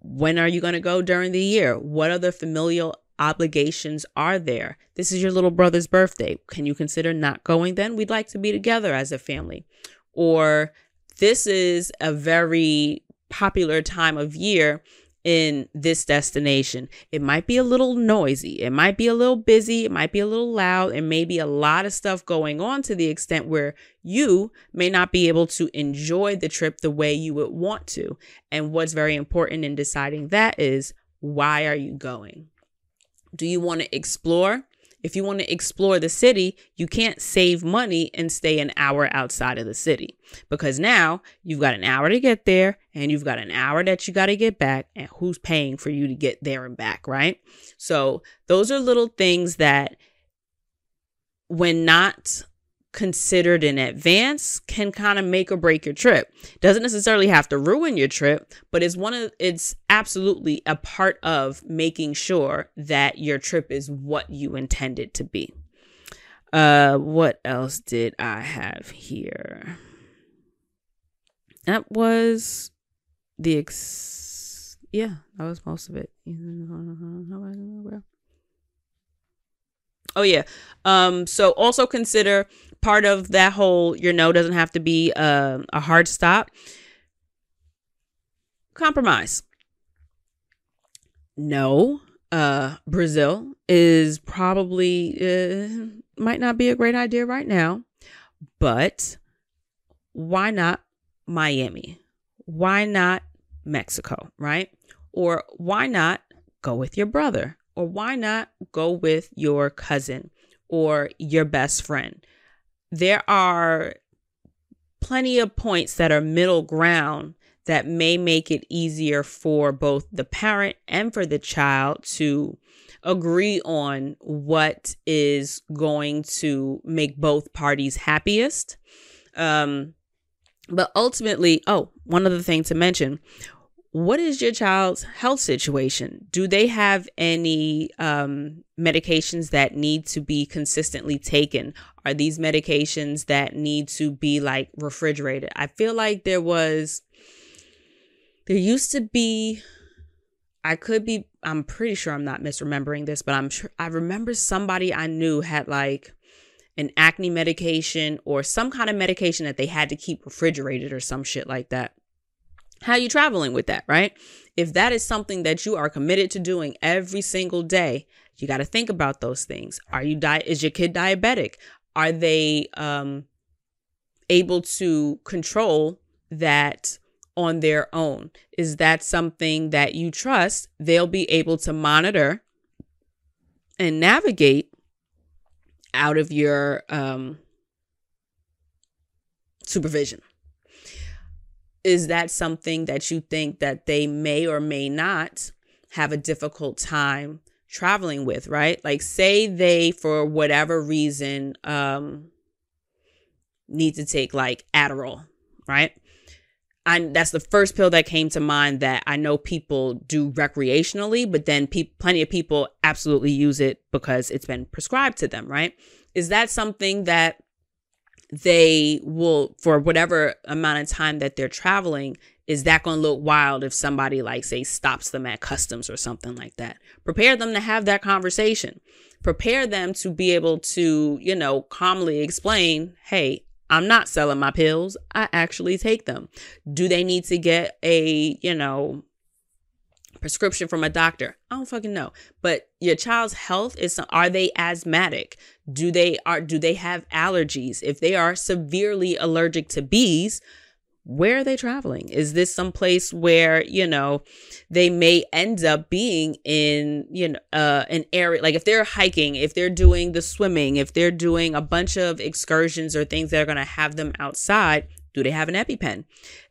When are you going to go during the year? What other familial obligations are there? This is your little brother's birthday. Can you consider not going then? We'd like to be together as a family. Or this is a very popular time of year in this destination. It might be a little noisy. It might be a little busy. It might be a little loud, and maybe a lot of stuff going on to the extent where you may not be able to enjoy the trip the way you would want to. And what's very important in deciding that is, why are you going? Do you want to explore? If you want to explore the city, you can't save money and stay an hour outside of the city, because now you've got an hour to get there and you've got an hour that you got to get back, and who's paying for you to get there and back, right? So those are little things that, when not considered in advance, can kind of make or break your trip. Doesn't necessarily have to ruin your trip, but it's one of it's absolutely a part of making sure that your trip is what you intended to be. Uh, what else did I have here? That was the ex. Yeah, that was most of it. Oh yeah. Um. So also consider, part of that whole, you know, doesn't have to be uh, a hard stop. Compromise. No, uh, Brazil is probably, uh, might not be a great idea right now, but why not Miami? Why not Mexico, right? Or why not go with your brother? Or why not go with your cousin or your best friend? There are plenty of points that are middle ground that may make it easier for both the parent and for the child to agree on what is going to make both parties happiest. Um, but ultimately, oh, one other thing to mention, what is your child's health situation? Do they have any um, medications that need to be consistently taken? Are these medications that need to be like refrigerated? I feel like there was, there used to be, I could be, I'm pretty sure I'm not misremembering this, but I'm sure I remember somebody I knew had like an acne medication or some kind of medication that they had to keep refrigerated or some shit like that. How are you traveling with that, right? If that is something that you are committed to doing every single day, you got to think about those things. Are you di- is your kid diabetic? Are they um, able to control that on their own? Is that something that you trust they'll be able to monitor and navigate out of your um, supervision? Is that something that you think that they may or may not have a difficult time traveling with, right? Like, say they, for whatever reason, um, need to take like Adderall, right? And that's the first pill that came to mind that I know people do recreationally, but then pe- plenty of people absolutely use it because it's been prescribed to them, right? Is that something that they will, for whatever amount of time that they're traveling, is that going to look wild if somebody like, say, stops them at customs or something like that? Prepare them to have that conversation. Prepare them to be able to, you know, calmly explain, hey, I'm not selling my pills. I actually take them. Do they need to get a, you know, prescription from a doctor? I don't fucking know. But your child's health is, are they asthmatic? Do they are do they have allergies? If they are severely allergic to bees, where are they traveling? Is this someplace where, you know, they may end up being in, you know, uh, an area, like if they're hiking, if they're doing the swimming, if they're doing a bunch of excursions or things that are going to have them outside, do they have an EpiPen?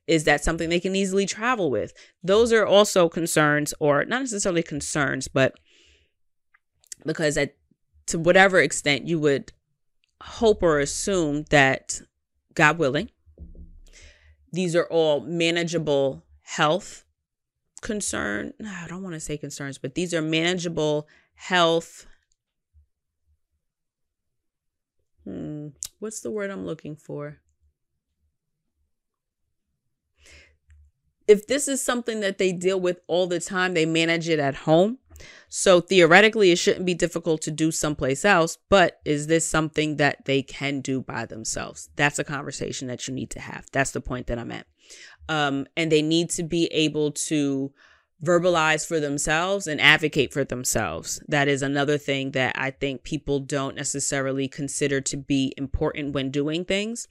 Is that something they can easily travel with? Those are also concerns, or not necessarily concerns, but because at, to whatever extent you would hope or assume that, God willing, these are all manageable health concern. I don't want to say concerns, but these are manageable health. Hmm, what's the word I'm looking for? If this is something that they deal with all the time, they manage it at home. So theoretically, it shouldn't be difficult to do someplace else. But is this something that they can do by themselves? That's a conversation that you need to have. That's the point that I'm at. Um, and they need to be able to verbalize for themselves and advocate for themselves. That is another thing that I think people don't necessarily consider to be important when doing things,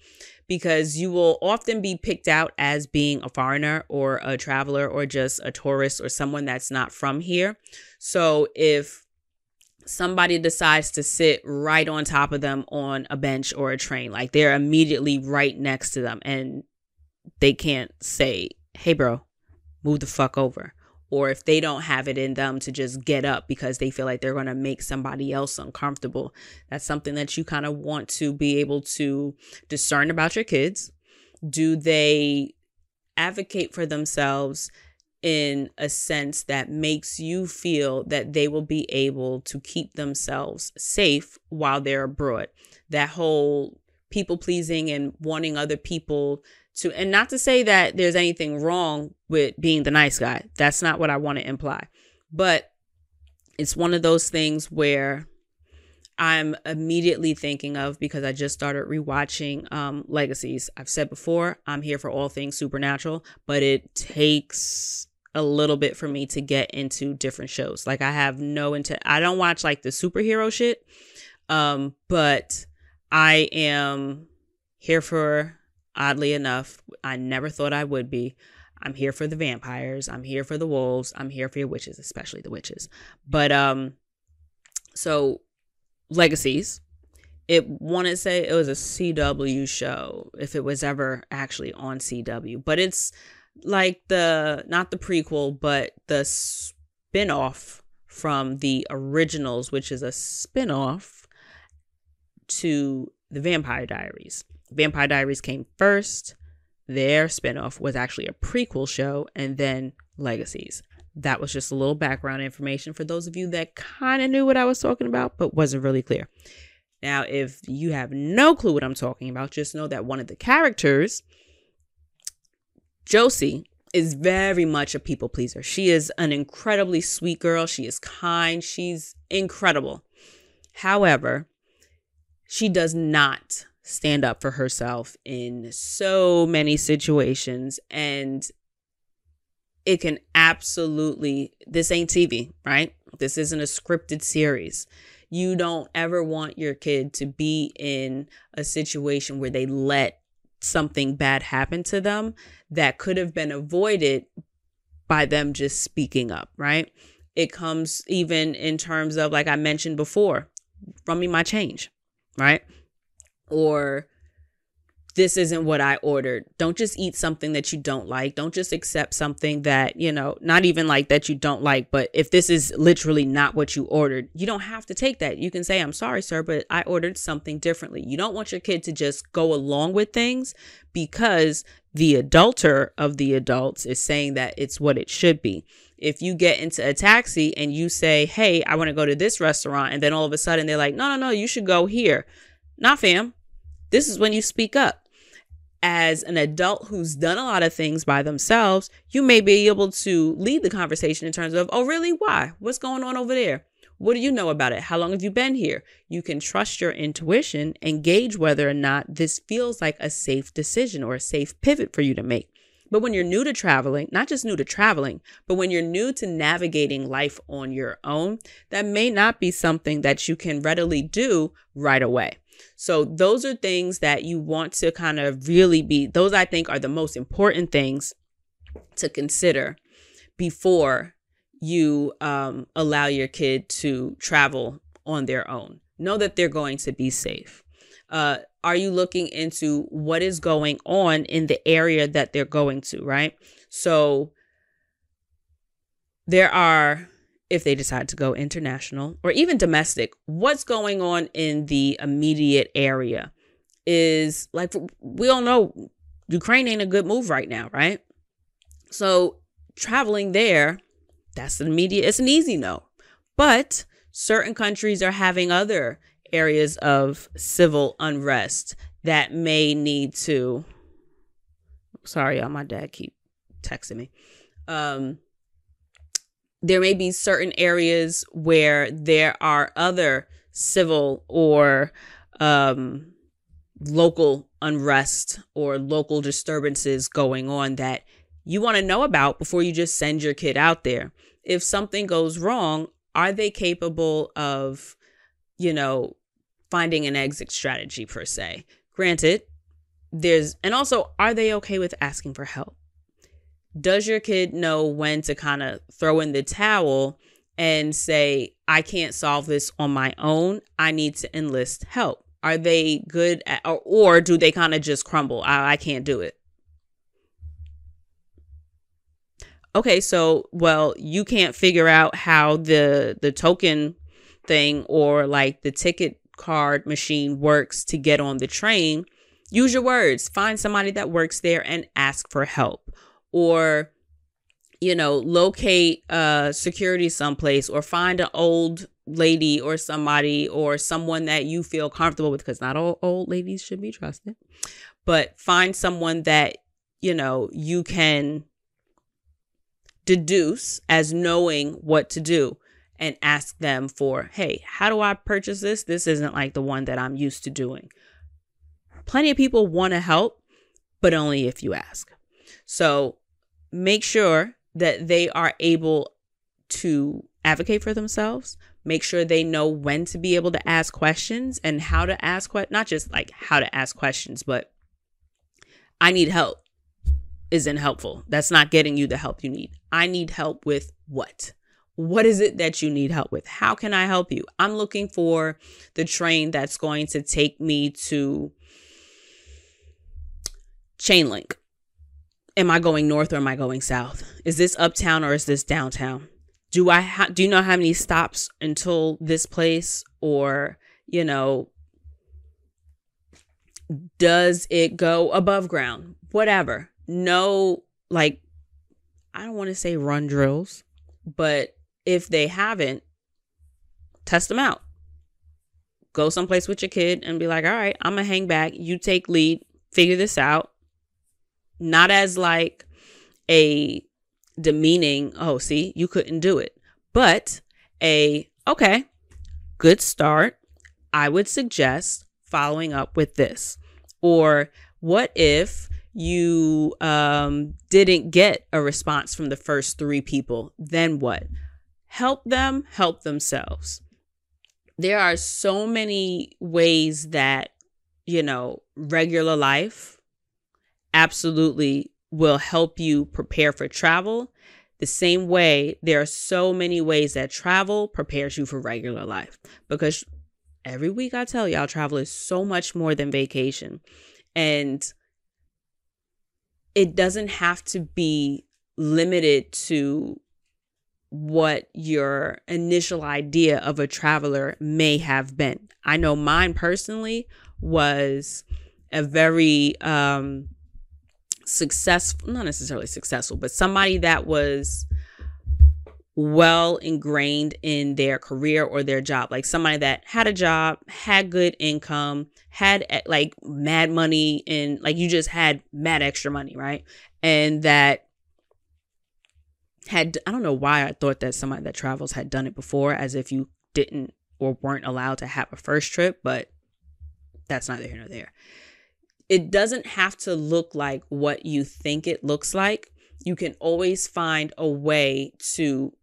because you will often be picked out as being a foreigner or a traveler or just a tourist or someone that's not from here. So if somebody decides to sit right on top of them on a bench or a train, like they're immediately right next to them and they can't say, hey, bro, move the fuck over. Or if they don't have it in them to just get up because they feel like they're going to make somebody else uncomfortable. That's something that you kind of want to be able to discern about your kids. Do they advocate for themselves in a sense that makes you feel that they will be able to keep themselves safe while they're abroad? That whole people pleasing and wanting other people to, and not to say that there's anything wrong with being the nice guy. That's not what I want to imply. But it's one of those things where I'm immediately thinking of, because I just started rewatching um, Legacies. I've said before, I'm here for all things supernatural, but it takes a little bit for me to get into different shows. Like I have no intent. I don't watch like the superhero shit, um, but I am here for... Oddly enough, I never thought I would be. I'm here for the vampires. I'm here for the wolves. I'm here for your witches, especially the witches. But um, so Legacies, it wanted to say it was a C W show, if it was ever actually on C W. But it's like the, not the prequel, but the spinoff from The Originals, which is a spinoff to The Vampire Diaries. Vampire Diaries came first. Their spinoff was actually a prequel show, and then Legacies. That was just a little background information for those of you that kind of knew what I was talking about, but wasn't really clear. Now, if you have no clue what I'm talking about, just know that one of the characters, Josie, is very much a people pleaser. She is an incredibly sweet girl. She is kind. She's incredible. However, she does not stand up for herself in so many situations, and it can absolutely, this ain't T V, right? This isn't a scripted series. You don't ever want your kid to be in a situation where they let something bad happen to them that could have been avoided by them just speaking up, right? It comes even in terms of, like I mentioned before, run me my change, right? Or this isn't what I ordered. Don't just eat something that you don't like. Don't just accept something that, you know, not even like that you don't like, but if this is literally not what you ordered, you don't have to take that. You can say, I'm sorry, sir, but I ordered something differently. You don't want your kid to just go along with things because the adulter of the adults is saying that it's what it should be. If you get into a taxi and you say, hey, I want to go to this restaurant, and then all of a sudden they're like, no, no, no, you should go here. Nah, fam. This is when you speak up. As an adult who's done a lot of things by themselves, you may be able to lead the conversation in terms of, oh, really? Why? What's going on over there? What do you know about it? How long have you been here? You can trust your intuition and gauge whether or not this feels like a safe decision or a safe pivot for you to make. But when you're new to traveling, not just new to traveling, but when you're new to navigating life on your own, that may not be something that you can readily do right away. So those are things that you want to kind of really be, those I think are the most important things to consider before you um, allow your kid to travel on their own. Know that they're going to be safe. Uh, are you looking into what is going on in the area that they're going to, right? So there are... if they decide to go international or even domestic, what's going on in the immediate area is, like, we all know Ukraine ain't a good move right now, right? So traveling there, that's an immediate, it's an easy no. But certain countries are having other areas of civil unrest that may need to, sorry, y'all, my dad keep texting me. Um, There may be certain areas where there are other civil or um, local unrest or local disturbances going on that you want to know about before you just send your kid out there. If something goes wrong, are they capable of, you know, finding an exit strategy per se? Granted, there's, and also, are they okay with asking for help? Does your kid know when to kind of throw in the towel and say, I can't solve this on my own. I need to enlist help. Are they good at, or, or do they kind of just crumble? I, I can't do it. Okay, so, well, you can't figure out how the the token thing or like the ticket card machine works to get on the train. Use your words. Find somebody that works there and ask for help. Or, you know, locate uh, security someplace, or find an old lady or somebody or someone that you feel comfortable with, because not all old ladies should be trusted. But find someone that, you know, you can deduce as knowing what to do, and ask them for, hey, how do I purchase this? This isn't like the one that I'm used to doing. Plenty of people want to help, but only if you ask. So make sure that they are able to advocate for themselves. Make sure they know when to be able to ask questions and how to ask questions, not just like how to ask questions, but I need help isn't helpful. That's not getting you the help you need. I need help with what? What is it that you need help with? How can I help you? I'm looking for the train that's going to take me to Chainlink. Am I going north or am I going south? Is this uptown or is this downtown? Do I ha- do you know how many stops until this place? Or, you know, does it go above ground? Whatever. No, like, I don't want to say run drills, but if they haven't, test them out. Go someplace with your kid and be like, all right, I'm going to hang back. You take lead, figure this out. Not as like a demeaning, oh, see, you couldn't do it, but a, okay, good start. I would suggest following up with this. Or what if you um, didn't get a response from the first three people, then what? Help them help themselves. There are so many ways that, you know, regular life absolutely will help you prepare for travel. The same way, there are so many ways that travel prepares you for regular life, because every week I tell y'all, travel is so much more than vacation. And it doesn't have to be limited to what your initial idea of a traveler may have been. I know mine personally was a very um, successful, not necessarily successful, but somebody that was well ingrained in their career or their job, like somebody that had a job, had good income, had like mad money, and like you just had mad extra money, right? And that had, I don't know why I thought that somebody that travels had done it before, as if you didn't or weren't allowed to have a first trip, but that's neither here nor there. It doesn't have to look like what you think it looks like. You can always find a way to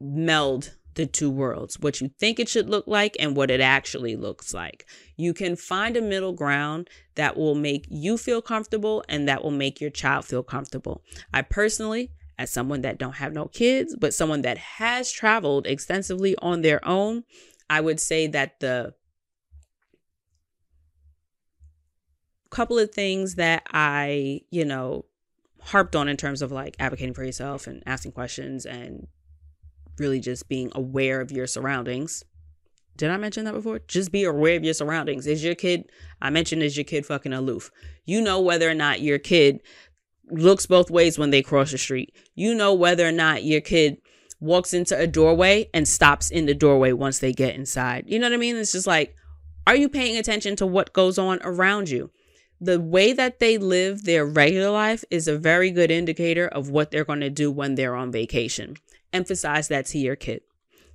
meld the two worlds, what you think it should look like and what it actually looks like. You can find a middle ground that will make you feel comfortable and that will make your child feel comfortable. I personally, as someone that don't have no kids, but someone that has traveled extensively on their own, I would say that the couple of things that I, you know, harped on in terms of like advocating for yourself and asking questions and really just being aware of your surroundings. Did I mention that before? Just be aware of your surroundings. Is your kid, I mentioned, is your kid fucking aloof? You know whether or not your kid looks both ways when they cross the street. You know whether or not your kid walks into a doorway and stops in the doorway once they get inside. You know what I mean? It's just like, are you paying attention to what goes on around you? The way that they live their regular life is a very good indicator of what they're going to do when they're on vacation. Emphasize that to your kid.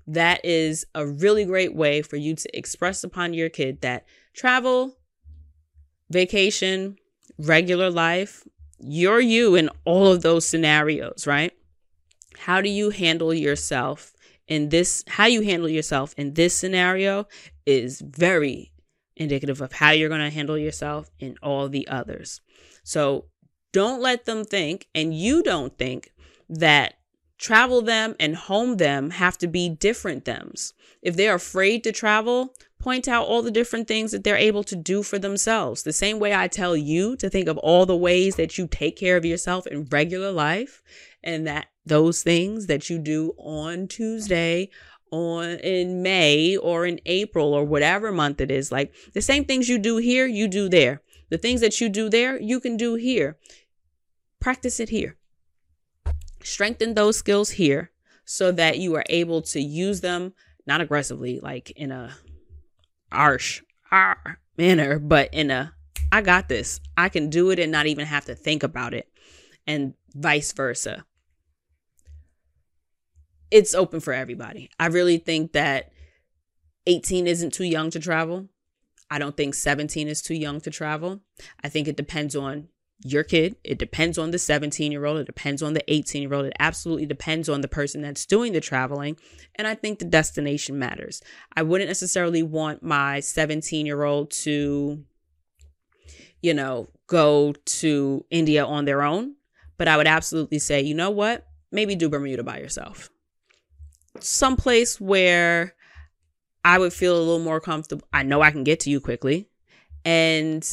That is a really great way for you to express upon your kid that travel, vacation, regular life, you're you in all of those scenarios, right? How do you handle yourself in this? How you handle yourself in this scenario is very indicative of how you're going to handle yourself in all the others. So don't let them think, and you don't think, that travel them and home them have to be different thems. If they're afraid to travel, point out all the different things that they're able to do for themselves. The same way I tell you to think of all the ways that you take care of yourself in regular life, and that those things that you do on Tuesday, on in May or in April or whatever month it is, like the same things you do here, you do there. The things that you do there, you can do here. Practice it here. Strengthen those skills here so that you are able to use them, not aggressively, like in a harsh ar, manner, but in a, I got this, I can do it, and not even have to think about it, and vice versa. It's open for everybody. I really think that eighteen isn't too young to travel. I don't think seventeen is too young to travel. I think it depends on your kid. It depends on the seventeen-year-old. It depends on the eighteen-year-old. It absolutely depends on the person that's doing the traveling. And I think the destination matters. I wouldn't necessarily want my seventeen-year-old to, you know, go to India on their own. But I would absolutely say, you know what? Maybe do Bermuda by yourself. Someplace where I would feel a little more comfortable. I know I can get to you quickly. And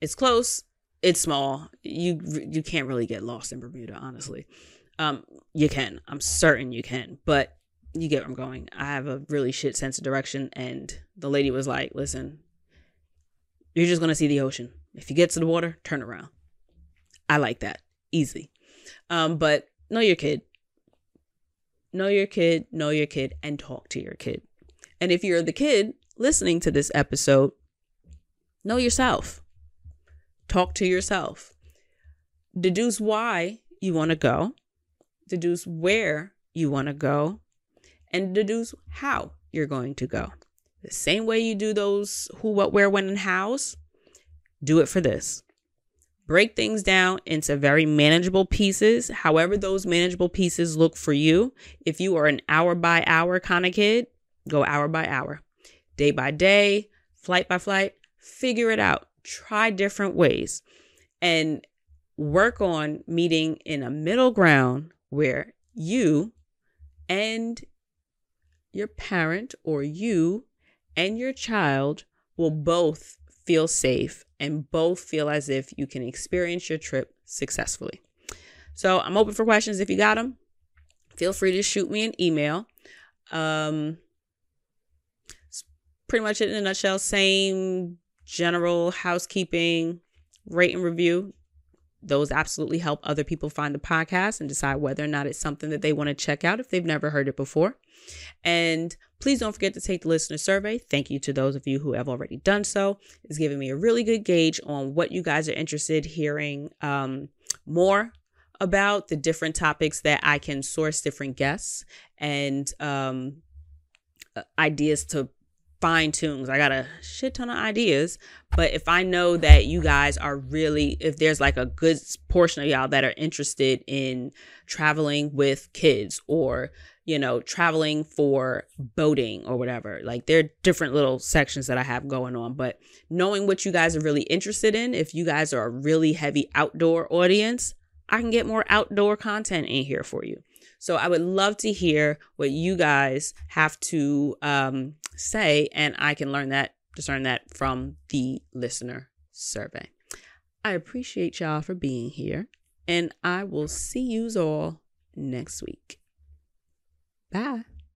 it's close, it's small. You you can't really get lost in Bermuda, honestly. Um, you can. I'm certain you can. But you get where I'm going. I have a really shit sense of direction. And the lady was like, listen, you're just going to see the ocean. If you get to the water, turn around. I like that. Easy. Um, but know your kid. Know your kid. Know your kid. And talk to your kid. And if you're the kid listening to this episode, know yourself. Talk to yourself. Deduce why you want to go. Deduce where you want to go. And deduce how you're going to go. The same way you do those who, what, where, when, and hows, do it for this. Break things down into very manageable pieces, however those manageable pieces look for you. If you are an hour by hour kind of kid, go hour by hour. Day by day, flight by flight. Figure it out. Try different ways and work on meeting in a middle ground where you and your parent or you and your child will both feel safe and both feel as if you can experience your trip successfully. So I'm open for questions. If you got them, feel free to shoot me an email. Um, it's pretty much it in a nutshell. Same general housekeeping, rate and review. Those absolutely help other people find the podcast and decide whether or not it's something that they want to check out if they've never heard it before. And please don't forget to take the listener survey. Thank you to those of you who have already done so. It's giving me a really good gauge on what you guys are interested in hearing um, more about, the different topics that I can source different guests and um, ideas to fine tunes. I got a shit ton of ideas, but if I know that you guys are really, if there's like a good portion of y'all that are interested in traveling with kids or, you know, traveling for boating or whatever, like there are different little sections that I have going on, but knowing what you guys are really interested in, if you guys are a really heavy outdoor audience, I can get more outdoor content in here for you. So I would love to hear what you guys have to um, say, and I can learn that, discern that from the listener survey. I appreciate y'all for being here, and I will see yous all next week. Bye.